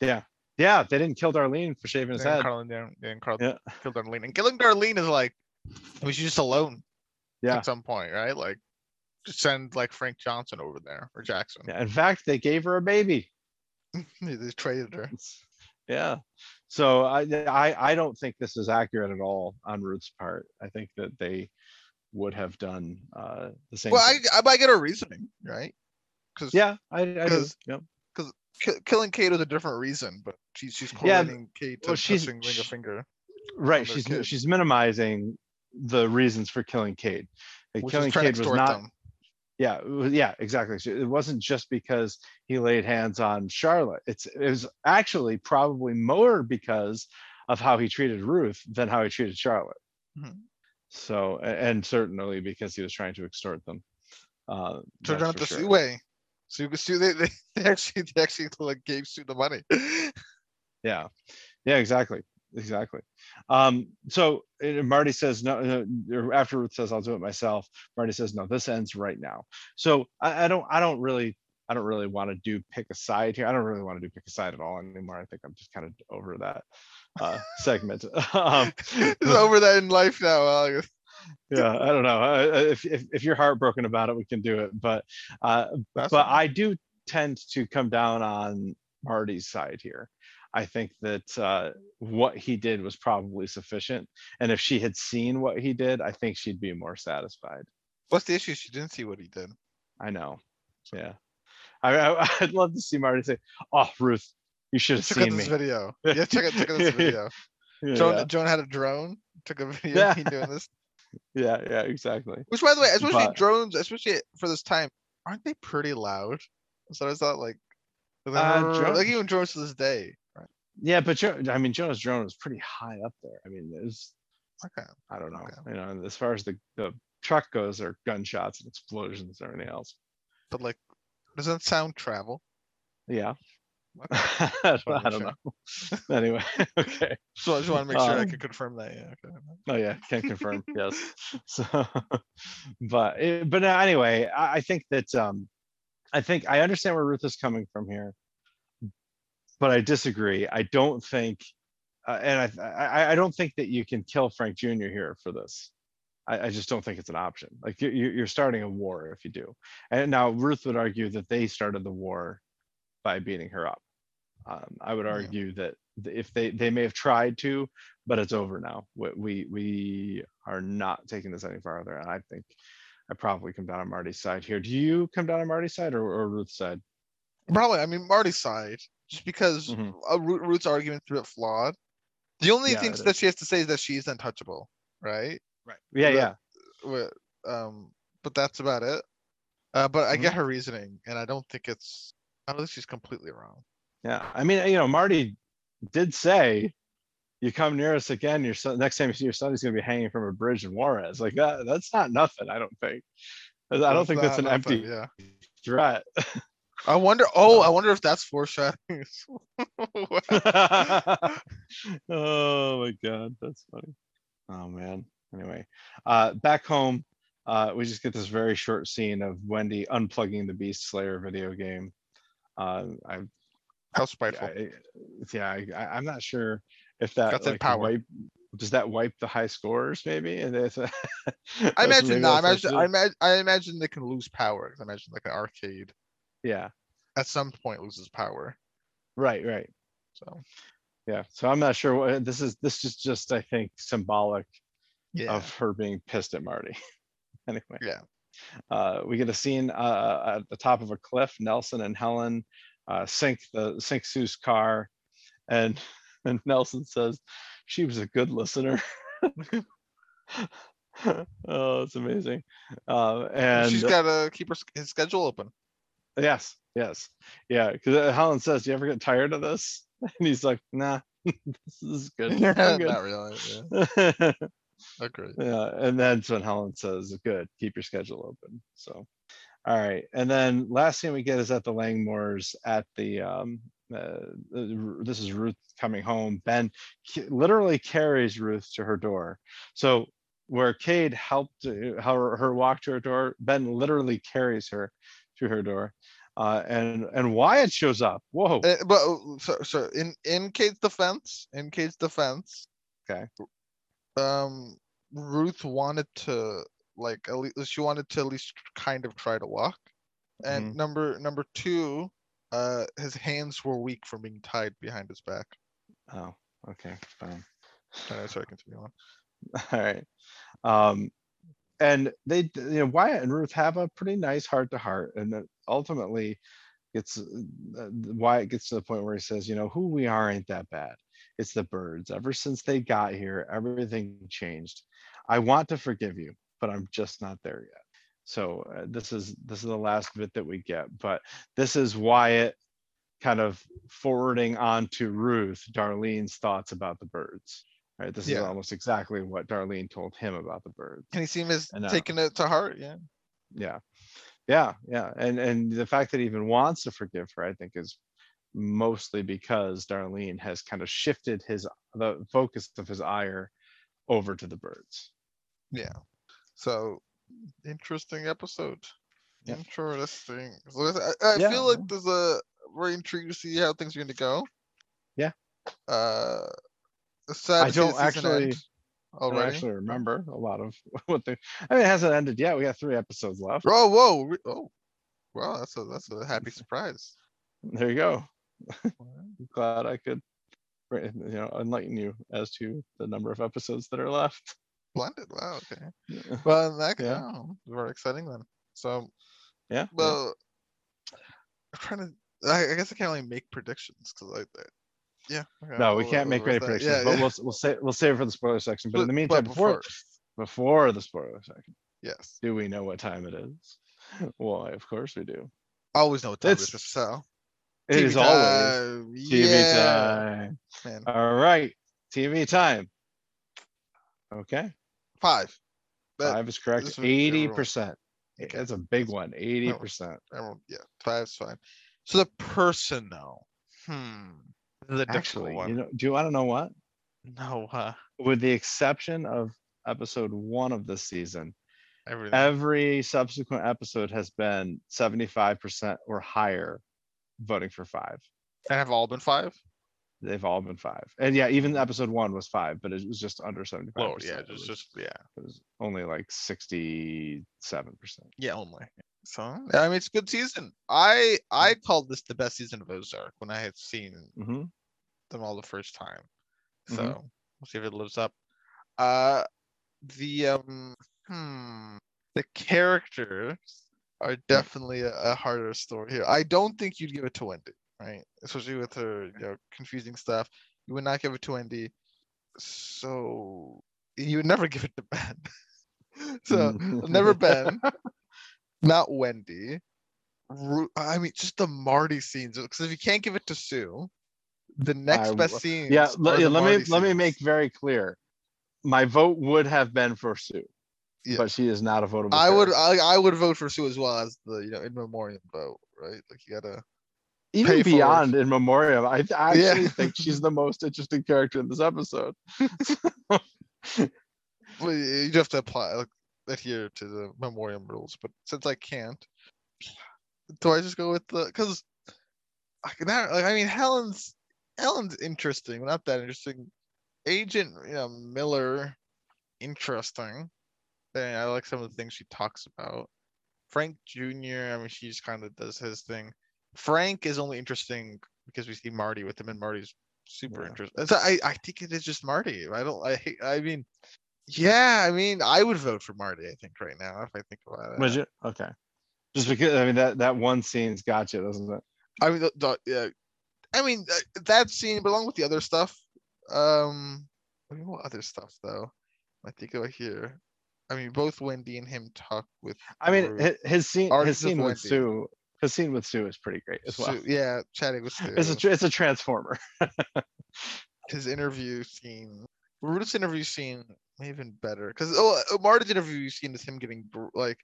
Yeah, they didn't kill Darlene for shaving his head. They didn't kill Darlene, and killing Darlene is like, was she just alone? Yeah, at some point, right? Like, send like Frank Johnson over there or Jackson. Yeah, in fact, they gave her a baby. They traded her. Yeah. So I don't think this is accurate at all on Ruth's part. I think that they would have done the same. Well, I might get her reasoning, right? Because killing Kate was a different reason, but she's correlating Kate to touching Ring a finger. Right, she's minimizing the reasons for killing Kate. Killing Kate was not. Them. Yeah, exactly. So it wasn't just because he laid hands on Charlotte. It was actually probably more because of how he treated Ruth than how he treated Charlotte. Mm-hmm. So, and certainly because he was trying to extort them. Turned out the Sue way. Sue, they actually like gave Sue the money. Yeah, exactly. So Marty says no. After Ruth says I'll do it myself, Marty says no. This ends right now. So I don't really want to pick a side here. I don't really want to pick a side at all anymore. I think I'm just kind of over that segment. It's over that in life now. Yeah, I don't know. If you're heartbroken about it, we can do it. But I do tend to come down on Marty's side here. I think that what he did was probably sufficient. And if she had seen what he did, I think she'd be more satisfied. What's the issue? She didn't see what he did. I know. Yeah. I'd love to see Marty say, "Oh, Ruth, you should have seen me. Check out this video." Yeah, check out this video. Yeah. Jonah had a drone. Took a video of me doing this. Yeah, exactly. Which, by the way, drones, especially for this time, aren't they pretty loud? So I thought, even drones to this day. Right? Yeah, but Jonah's drone was pretty high up there. I mean, it's I don't know. Okay. You know, as far as the truck goes, there are gunshots and explosions and everything else. But doesn't sound travel? Yeah. Okay. I don't know. Anyway, okay. So I just want to make sure I can confirm that. Yeah. Okay. Oh yeah, can confirm. Yes. So, but anyway, I think that I think I understand where Ruth is coming from here, but I disagree. I don't think, and I don't think that you can kill Frank Jr. here for this. I just don't think it's an option. Like you're starting a war if you do. And now Ruth would argue that they started the war by beating her up. I would argue that if they may have tried to, but it's over now. We are not taking this any farther. And I think I probably come down on Marty's side here. Do you come down on Marty's side or Ruth's side? Probably, I mean, Marty's side, just because Ruth's argument's a bit flawed. The only thing that she has to say is that she's untouchable, right? Right. Yeah, but that's about it. But I get her reasoning, and I don't think she's completely wrong. Yeah, I mean, Marty did say, "You come near us again, next time you see your son, he's going to be hanging from a bridge in Juarez." Like that, that's not nothing. I don't think. I don't think that's an empty threat. I wonder if that's foreshadowing. Oh my God, that's funny. Oh man. Anyway, back home, we just get this very short scene of Wendy unplugging the Beast Slayer video game. How spiteful. I'm not sure if that does that wipe the high scores maybe? And I imagine not. I imagine they can lose power. I imagine an arcade. Yeah. At some point loses power. Right. So yeah. So I'm not sure what this is just I think symbolic of her being pissed at Marty. Anyway. Yeah. We get a scene at the top of a cliff. Nelson and Helen sink Sue's car, and Nelson says she was a good listener. Oh, it's amazing. And she's got to keep his schedule open. Yes, yeah. Because Helen says, "Do you ever get tired of this?" And he's like, "Nah, this is good." Not really. Yeah. Oh, great. Yeah, and then when Helen says, "Good, keep your schedule open." So, all right, and then last thing we get is at the Langmores. At the this is Ruth coming home. Ben literally carries Ruth to her door. So where Cade helped her walk to her door, Ben literally carries her to her door, and Wyatt shows up. Whoa! But so in Cade's defense, okay. Ruth wanted to at least kind of try to walk, and number two, his hands were weak from being tied behind his back. Oh, okay, fine. All right, sorry, continue on. All right, and they, Wyatt and Ruth have a pretty nice heart to heart, and ultimately, Wyatt gets to the point where he says, "Who we are ain't that bad. It's the birds. Ever since they got here, everything changed. I want to forgive you, but I'm just not there yet." So this is the last bit that we get. But this is Wyatt kind of forwarding on to Ruth Darlene's thoughts about the birds. Right. This is almost exactly what Darlene told him about the birds. And he seems taking it to heart. Yeah. Yeah. Yeah. Yeah. And the fact that he even wants to forgive her, I think, is mostly because Darlene has kind of shifted the focus of his ire over to the birds. Yeah. So interesting episode. Yeah. Interesting. So I feel like we're intrigued to see how things are going to go. Yeah. Sad I don't actually. End. Already? I don't actually remember a lot of what they. I mean, it hasn't ended yet. We got 3 episodes left. Oh, whoa! Oh, wow! That's a happy surprise. There you go. I'm glad I could, enlighten you as to the number of episodes that are left. Blended. Wow. Okay. Yeah. Well, very exciting then. So. Yeah. Well, yeah. I'm trying to. I guess I can't really make predictions because yeah. Okay, no, we can't make many predictions, yeah, but yeah. We'll save it for the spoiler section. But in the meantime, before the spoiler section, yes. Do we know what time it is? Why, of course we do. I always know what time it is. So it is always TV time. Man. All right, TV time. Okay. 5. But 5 is correct. 80%. Okay. That's a big one. 80%. Yeah, 5's fine. So the person, though. This is a difficult one. Do you want to know what? No. With the exception of episode 1 of this season, every subsequent episode has been 75% or higher voting for 5. And have all been 5? They've all been 5. And yeah, even episode 1 was 5, but it was just under 75%. Oh, yeah. It was only like 67%. Yeah, only. So I mean, it's a good season. I called this the best season of Ozark when I had seen them all the first time. So we'll see if it lives up. The characters are definitely a harder story here. I don't think you'd give it to Wendy, right? Especially with her confusing stuff. You would not give it to Wendy. So you would never give it to Ben. So never Ben. Not Wendy. I mean, just the Marty scenes. Because if you can't give it to Sue, the next best scene. Yeah, let me make very clear. My vote would have been for Sue, but she is not a votable. I would vote for Sue as well as the in memoriam vote, right? Like you gotta even beyond in memoriam. I actually think she's the most interesting character in this episode. Well, you have to apply. Like, adhere to the memoriam rules, but since I can't, do I just go with the? Because Helen's interesting, not that interesting. Agent Miller, interesting. And I like some of the things she talks about. Frank Jr. I mean, she just kind of does his thing. Frank is only interesting because we see Marty with him, and Marty's super interesting. So I think it is just Marty. I would vote for Marty, I think, right now, if I think about it. Would you? Okay. Just because, that one scene's got you, doesn't it? I mean, that scene, but along with the other stuff, what other stuff, though? I think over here. I mean, both Wendy and him talk with... I mean, his scene with Sue is pretty great as well. Chatting with Sue. It's a transformer. His interview scene. Ruth's interview scene... Even better, because Marty's interview scene is him getting they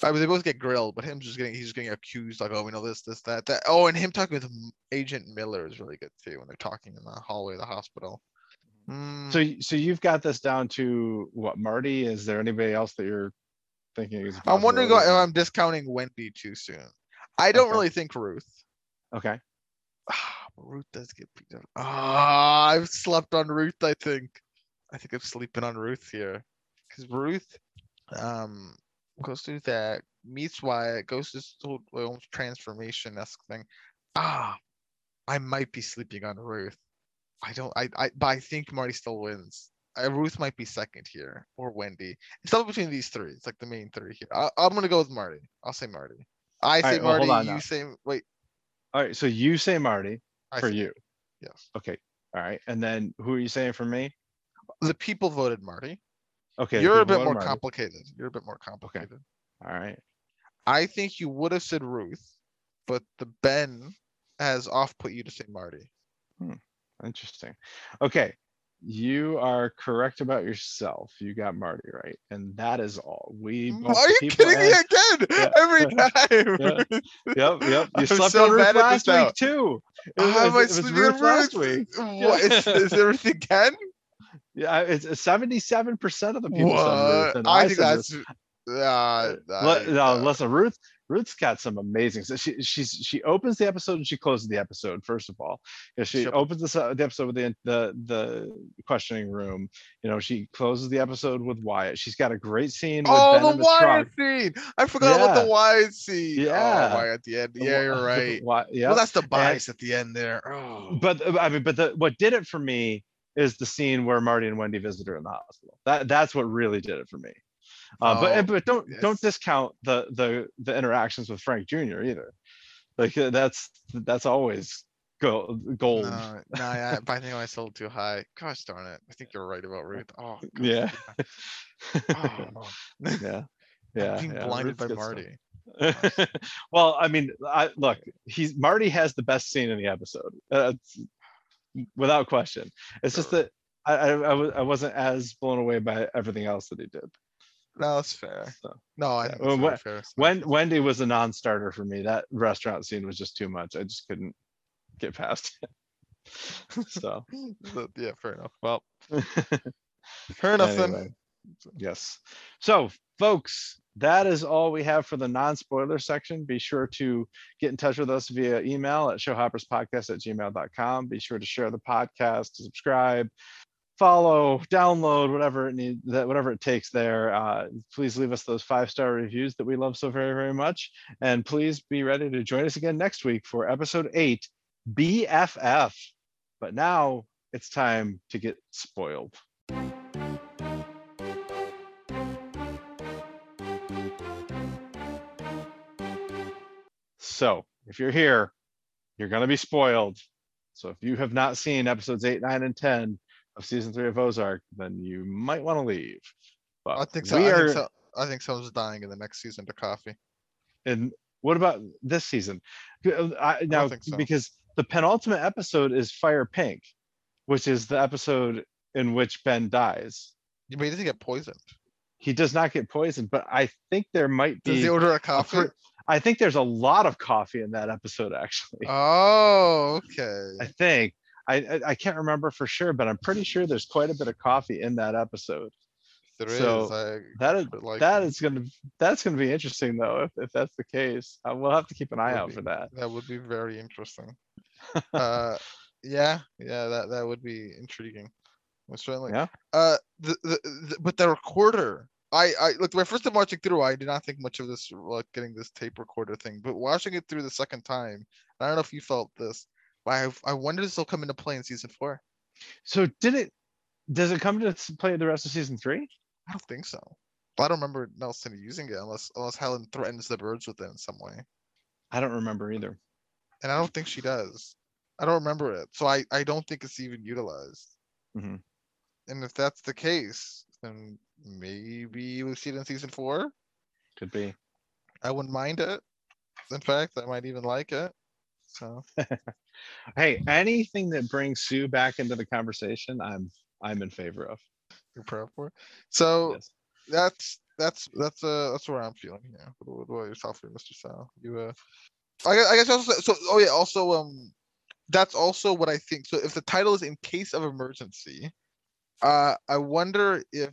both get grilled, but he's just getting accused we know this, that. Oh, and him talking with Agent Miller is really good too when they're talking in the hallway of the hospital. So you've got this down to what Marty? Is there anybody else that you're thinking? I'm wondering if I'm discounting Wendy too soon. I don't really think Ruth. Okay. Ruth does get beat up. I've slept on Ruth. I think I'm sleeping on Ruth here, because Ruth goes through that, meets Wyatt, goes through this whole transformation-esque thing. I might be sleeping on Ruth. But I think Marty still wins. Ruth might be second here, or Wendy. It's up between these three. It's like the main three here. I'm gonna go with Marty. I'll say Marty. Marty. Well, you say wait. All right. So you say Marty for you. Yes. Okay. All right. And then who are you saying for me? The people voted Marty. Okay. You're a bit more complicated. Okay. All right. I think you would have said Ruth, but the Ben has off put you to say Marty. Interesting. Okay. You are correct about yourself. You got Marty right. And that is all. Are you kidding me again? Yeah. Every time. Yeah. Yep. You slept on Ruth last week too. How am I sleeping on Ruth last week? Is everything again? Yeah, it's 77% of the people said Ruth. And I think that's listen, Ruth Ruth's got some amazing stuff. She opens the episode and she closes the episode. First of all, you know, she opens the episode with the questioning room. You know, she closes the episode with Wyatt. She's got a great scene. With the Wyatt scene! I forgot about the Wyatt scene. Yeah, Wyatt at the end. Yeah, you're right. Well, that's the bias at the end there. Oh. But I mean, what did it for me is the scene where Marty and Wendy visit her in the hospital. That's what really did it for me. But don't discount the interactions with Frank Jr. either. Like that's always gold. No, I think I sold too high. Gosh darn it! I think you're right about Ruth. Oh, God. Yeah. Oh. Yeah. Being blinded by Marty. Well, I mean, look. Marty has the best scene in the episode, without question. It's just that I wasn't as blown away by everything else that he did. No, that's fair. So, no, I think that's fair. When Wendy was a non-starter for me, that restaurant scene was just too much. I just couldn't get past it. So, yeah, fair enough. Well, fair enough then. Yes. So, folks, that is all we have for the non-spoiler section. Be sure to get in touch with us via email at showhopperspodcast@gmail.com. Be sure to share the podcast, subscribe, follow, download, whatever it takes there. Please leave us those 5-star reviews that we love so very, very much. And please be ready to join us again next week for episode 8, BFF. But now it's time to get spoiled. So if you're here, you're going to be spoiled. So if you have not seen episodes 8, 9, and 10, of season 3 of Ozark, then you might want to leave. But I think so. I think someone's dying in the next season to coffee. And what about this season? I think so. Because the penultimate episode is Fire Pink, which is the episode in which Ben dies. Yeah, but he doesn't get poisoned. He does not get poisoned, but I think there might be. Does he order a coffee? I think there's a lot of coffee in that episode, actually. Oh, okay. I think. I can't remember for sure, but I'm pretty sure there's quite a bit of coffee in that episode. That's going to be interesting though. If that's the case, we'll have to keep an eye out for that. That would be very interesting. That would be intriguing. Most certainly. Yeah. But the recorder. I looked my first time watching through. I did not think much of this, like getting this tape recorder thing, but watching it through the second time, I don't know if you felt this. I wonder if this will come into play in season 4. So does it come to play the rest of season 3? I don't think so. I don't remember Nelson using it unless Helen threatens the birds with it in some way. I don't remember either. And I don't think she does. I don't remember it. So I don't think it's even utilized. Mm-hmm. And if that's the case, then maybe we'll see it in season 4. Could be. I wouldn't mind it. In fact, I might even like it. So hey, anything that brings Sue back into the conversation, I'm in favor of. You're proud for it. So yes. That's where I'm feeling. Yeah. What about yourself here, Mr. Sal? You I guess also that's also what I think. So if the title is In Case of Emergency, I wonder if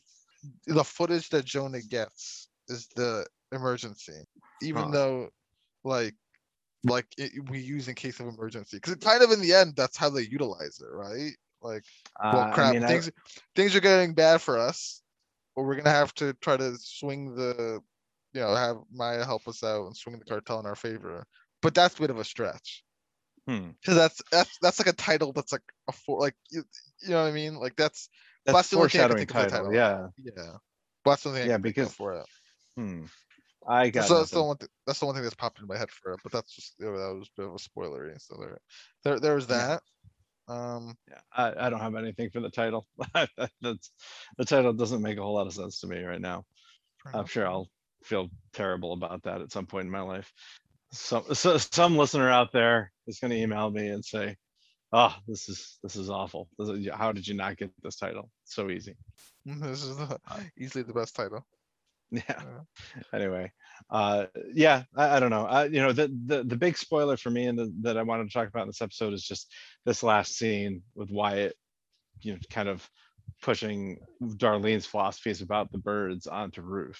the footage that Jonah gets is the emergency, even though we use In Case of Emergency, because it kind of in the end that's how they utilize it, right? Like, well, crap, things are getting bad for us, but we're gonna have to try to swing the, you know, have Maya help us out and swing the cartel in our favor. But that's a bit of a stretch, because that's like a title that's like a you know what I mean? Like that's foreshadowing title. Yeah. But that's something. Yeah, because for it. I got so that's the one thing that's popped in my head for it, but that's just that was a bit of a spoilery. So there was that. I don't have anything for the title. The title doesn't make a whole lot of sense to me right now. I'm sure I'll feel terrible about that at some point in my life. So some listener out there is going to email me and say, "Oh, this is awful. How did you not get this title? It's so easy. This is easily the best title." Yeah. Anyway, I don't know. You know, the big spoiler for me and that I wanted to talk about in this episode is just this last scene with Wyatt, you know, kind of pushing Darlene's philosophies about the birds onto Ruth.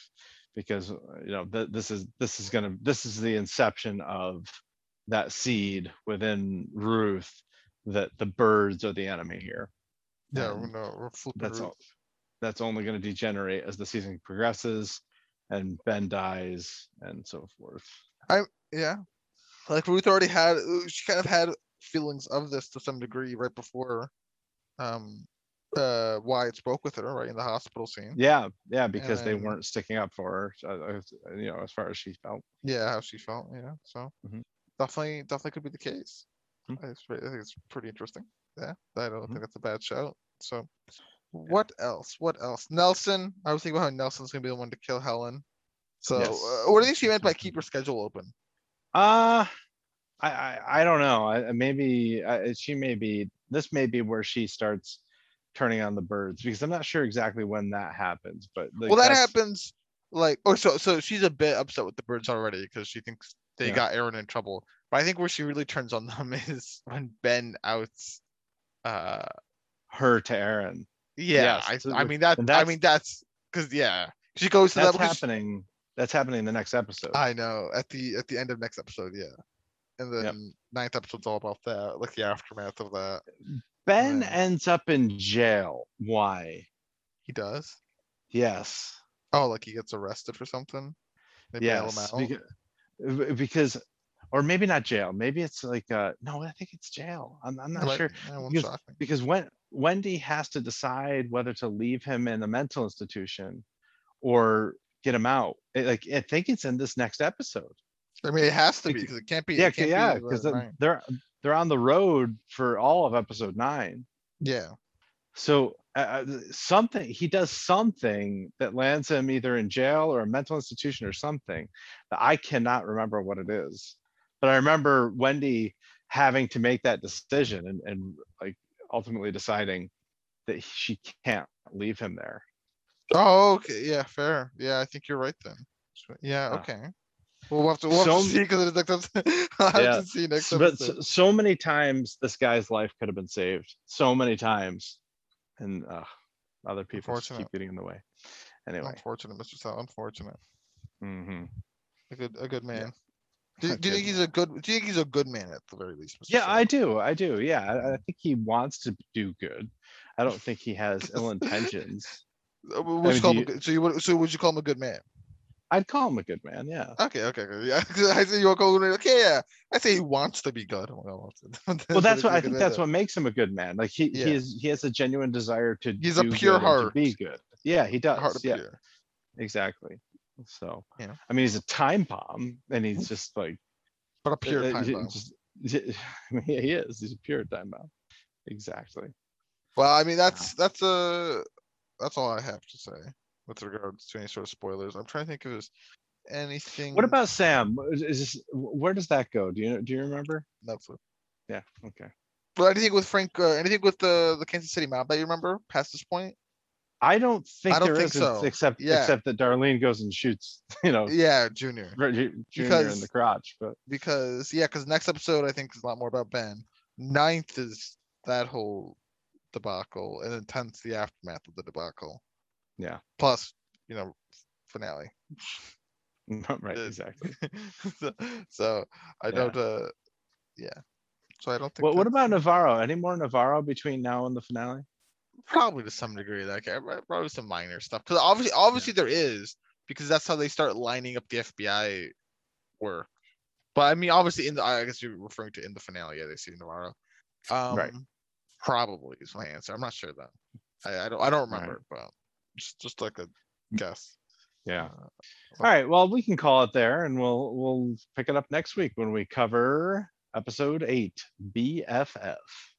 because you know this is the inception of that seed within Ruth that the Byrdes are the enemy here. Yeah, we're flipping Ruth. That's only going to degenerate as the season progresses, and Ben dies, and so forth. Like Ruth already had, she kind of had feelings of this to some degree right before Wyatt spoke with her, right, in the hospital scene. Yeah, because they weren't sticking up for her, you know, as far as she felt. Yeah, how she felt. Yeah, so definitely could be the case. Mm-hmm. I think it's pretty interesting. Yeah, I don't think that's a bad shout. So. What else? Nelson. I was thinking about how Nelson's gonna be the one to kill Helen. So, yes. What do you think she meant by keep her schedule open? I don't know. This may be where she starts turning on the Byrdes, because I'm not sure exactly when that happens. But like, that happens. So she's a bit upset with the Byrdes already because she thinks they got Aaron in trouble. But I think where she really turns on them is when Ben outs her to Aaron. Yeah, yes. That's because she goes to That's happening in the next episode. I know, at the end of next episode, yeah. And then ninth episode's all about that, like the aftermath of that. Ben ends up in jail. Why? He does? Yes. Oh, like he gets arrested for something? They bail him out. Because or maybe not jail. Maybe it's like no, I think it's jail. I'm not sure. Because when Wendy has to decide whether to leave him in a mental institution or get him out. I think it's in this next episode. I mean, it has to be because it can't be. Because they're on the road for all of episode 9. Yeah. So he does something that lands him either in jail or a mental institution or something. That I cannot remember what it is, but I remember Wendy having to make that decision and like ultimately deciding that she can't leave him there. Oh, okay. Yeah, fair. Yeah, I think you're right then. Yeah, okay. Well, we'll have to see because it's next episode. Have to see next episode. But so many times this guy's life could have been saved. So many times. And other people just keep getting in the way. Anyway. Unfortunate, Mr. Sal. Unfortunate. Mm-hmm. A good man. Yeah. Do you think he's a good man at the very least? Yeah, I do. Yeah, I think he wants to do good. I don't think he has ill intentions. Would you call him a good man? I'd call him a good man. Yeah. Okay. Yeah, I say you want to call him a good man. Okay, yeah. I say he wants to be good. Well, that's what I think. That's what makes him a good man. Like he has a genuine desire to. He's a pure heart. To be good. Yeah, he does. Heart of pure. Exactly. So I mean, he's a time bomb, and he's just like, but a pure time bomb. He is. He's a pure time bomb. Exactly. Well, I mean, that's all I have to say with regards to any sort of spoilers. I'm trying to think if there's anything. What about Sam? Where does that go? Do you remember? Netflix. Yeah. Okay. Well, anything with Frank? Anything with the Kansas City mob that you remember past this point? I don't think there is, except that Darlene goes and shoots, Junior in the crotch. But because next episode I think is a lot more about Ben. 9th is that whole debacle, and then 10th the aftermath of the debacle. Yeah. Plus, finale. Right. Exactly. So I don't think. Well, what about Navarro? Any more Navarro between now and the finale? Probably to some degree, probably some minor stuff. Because obviously there is, because that's how they start lining up the FBI work. But I mean, obviously I guess you're referring to in the finale. Yeah, they see Navarro. Right. Probably is my answer. I'm not sure though. I don't remember, but just like a guess. Yeah. All right. Well, we can call it there, and we'll pick it up next week when we cover episode 8, BFF.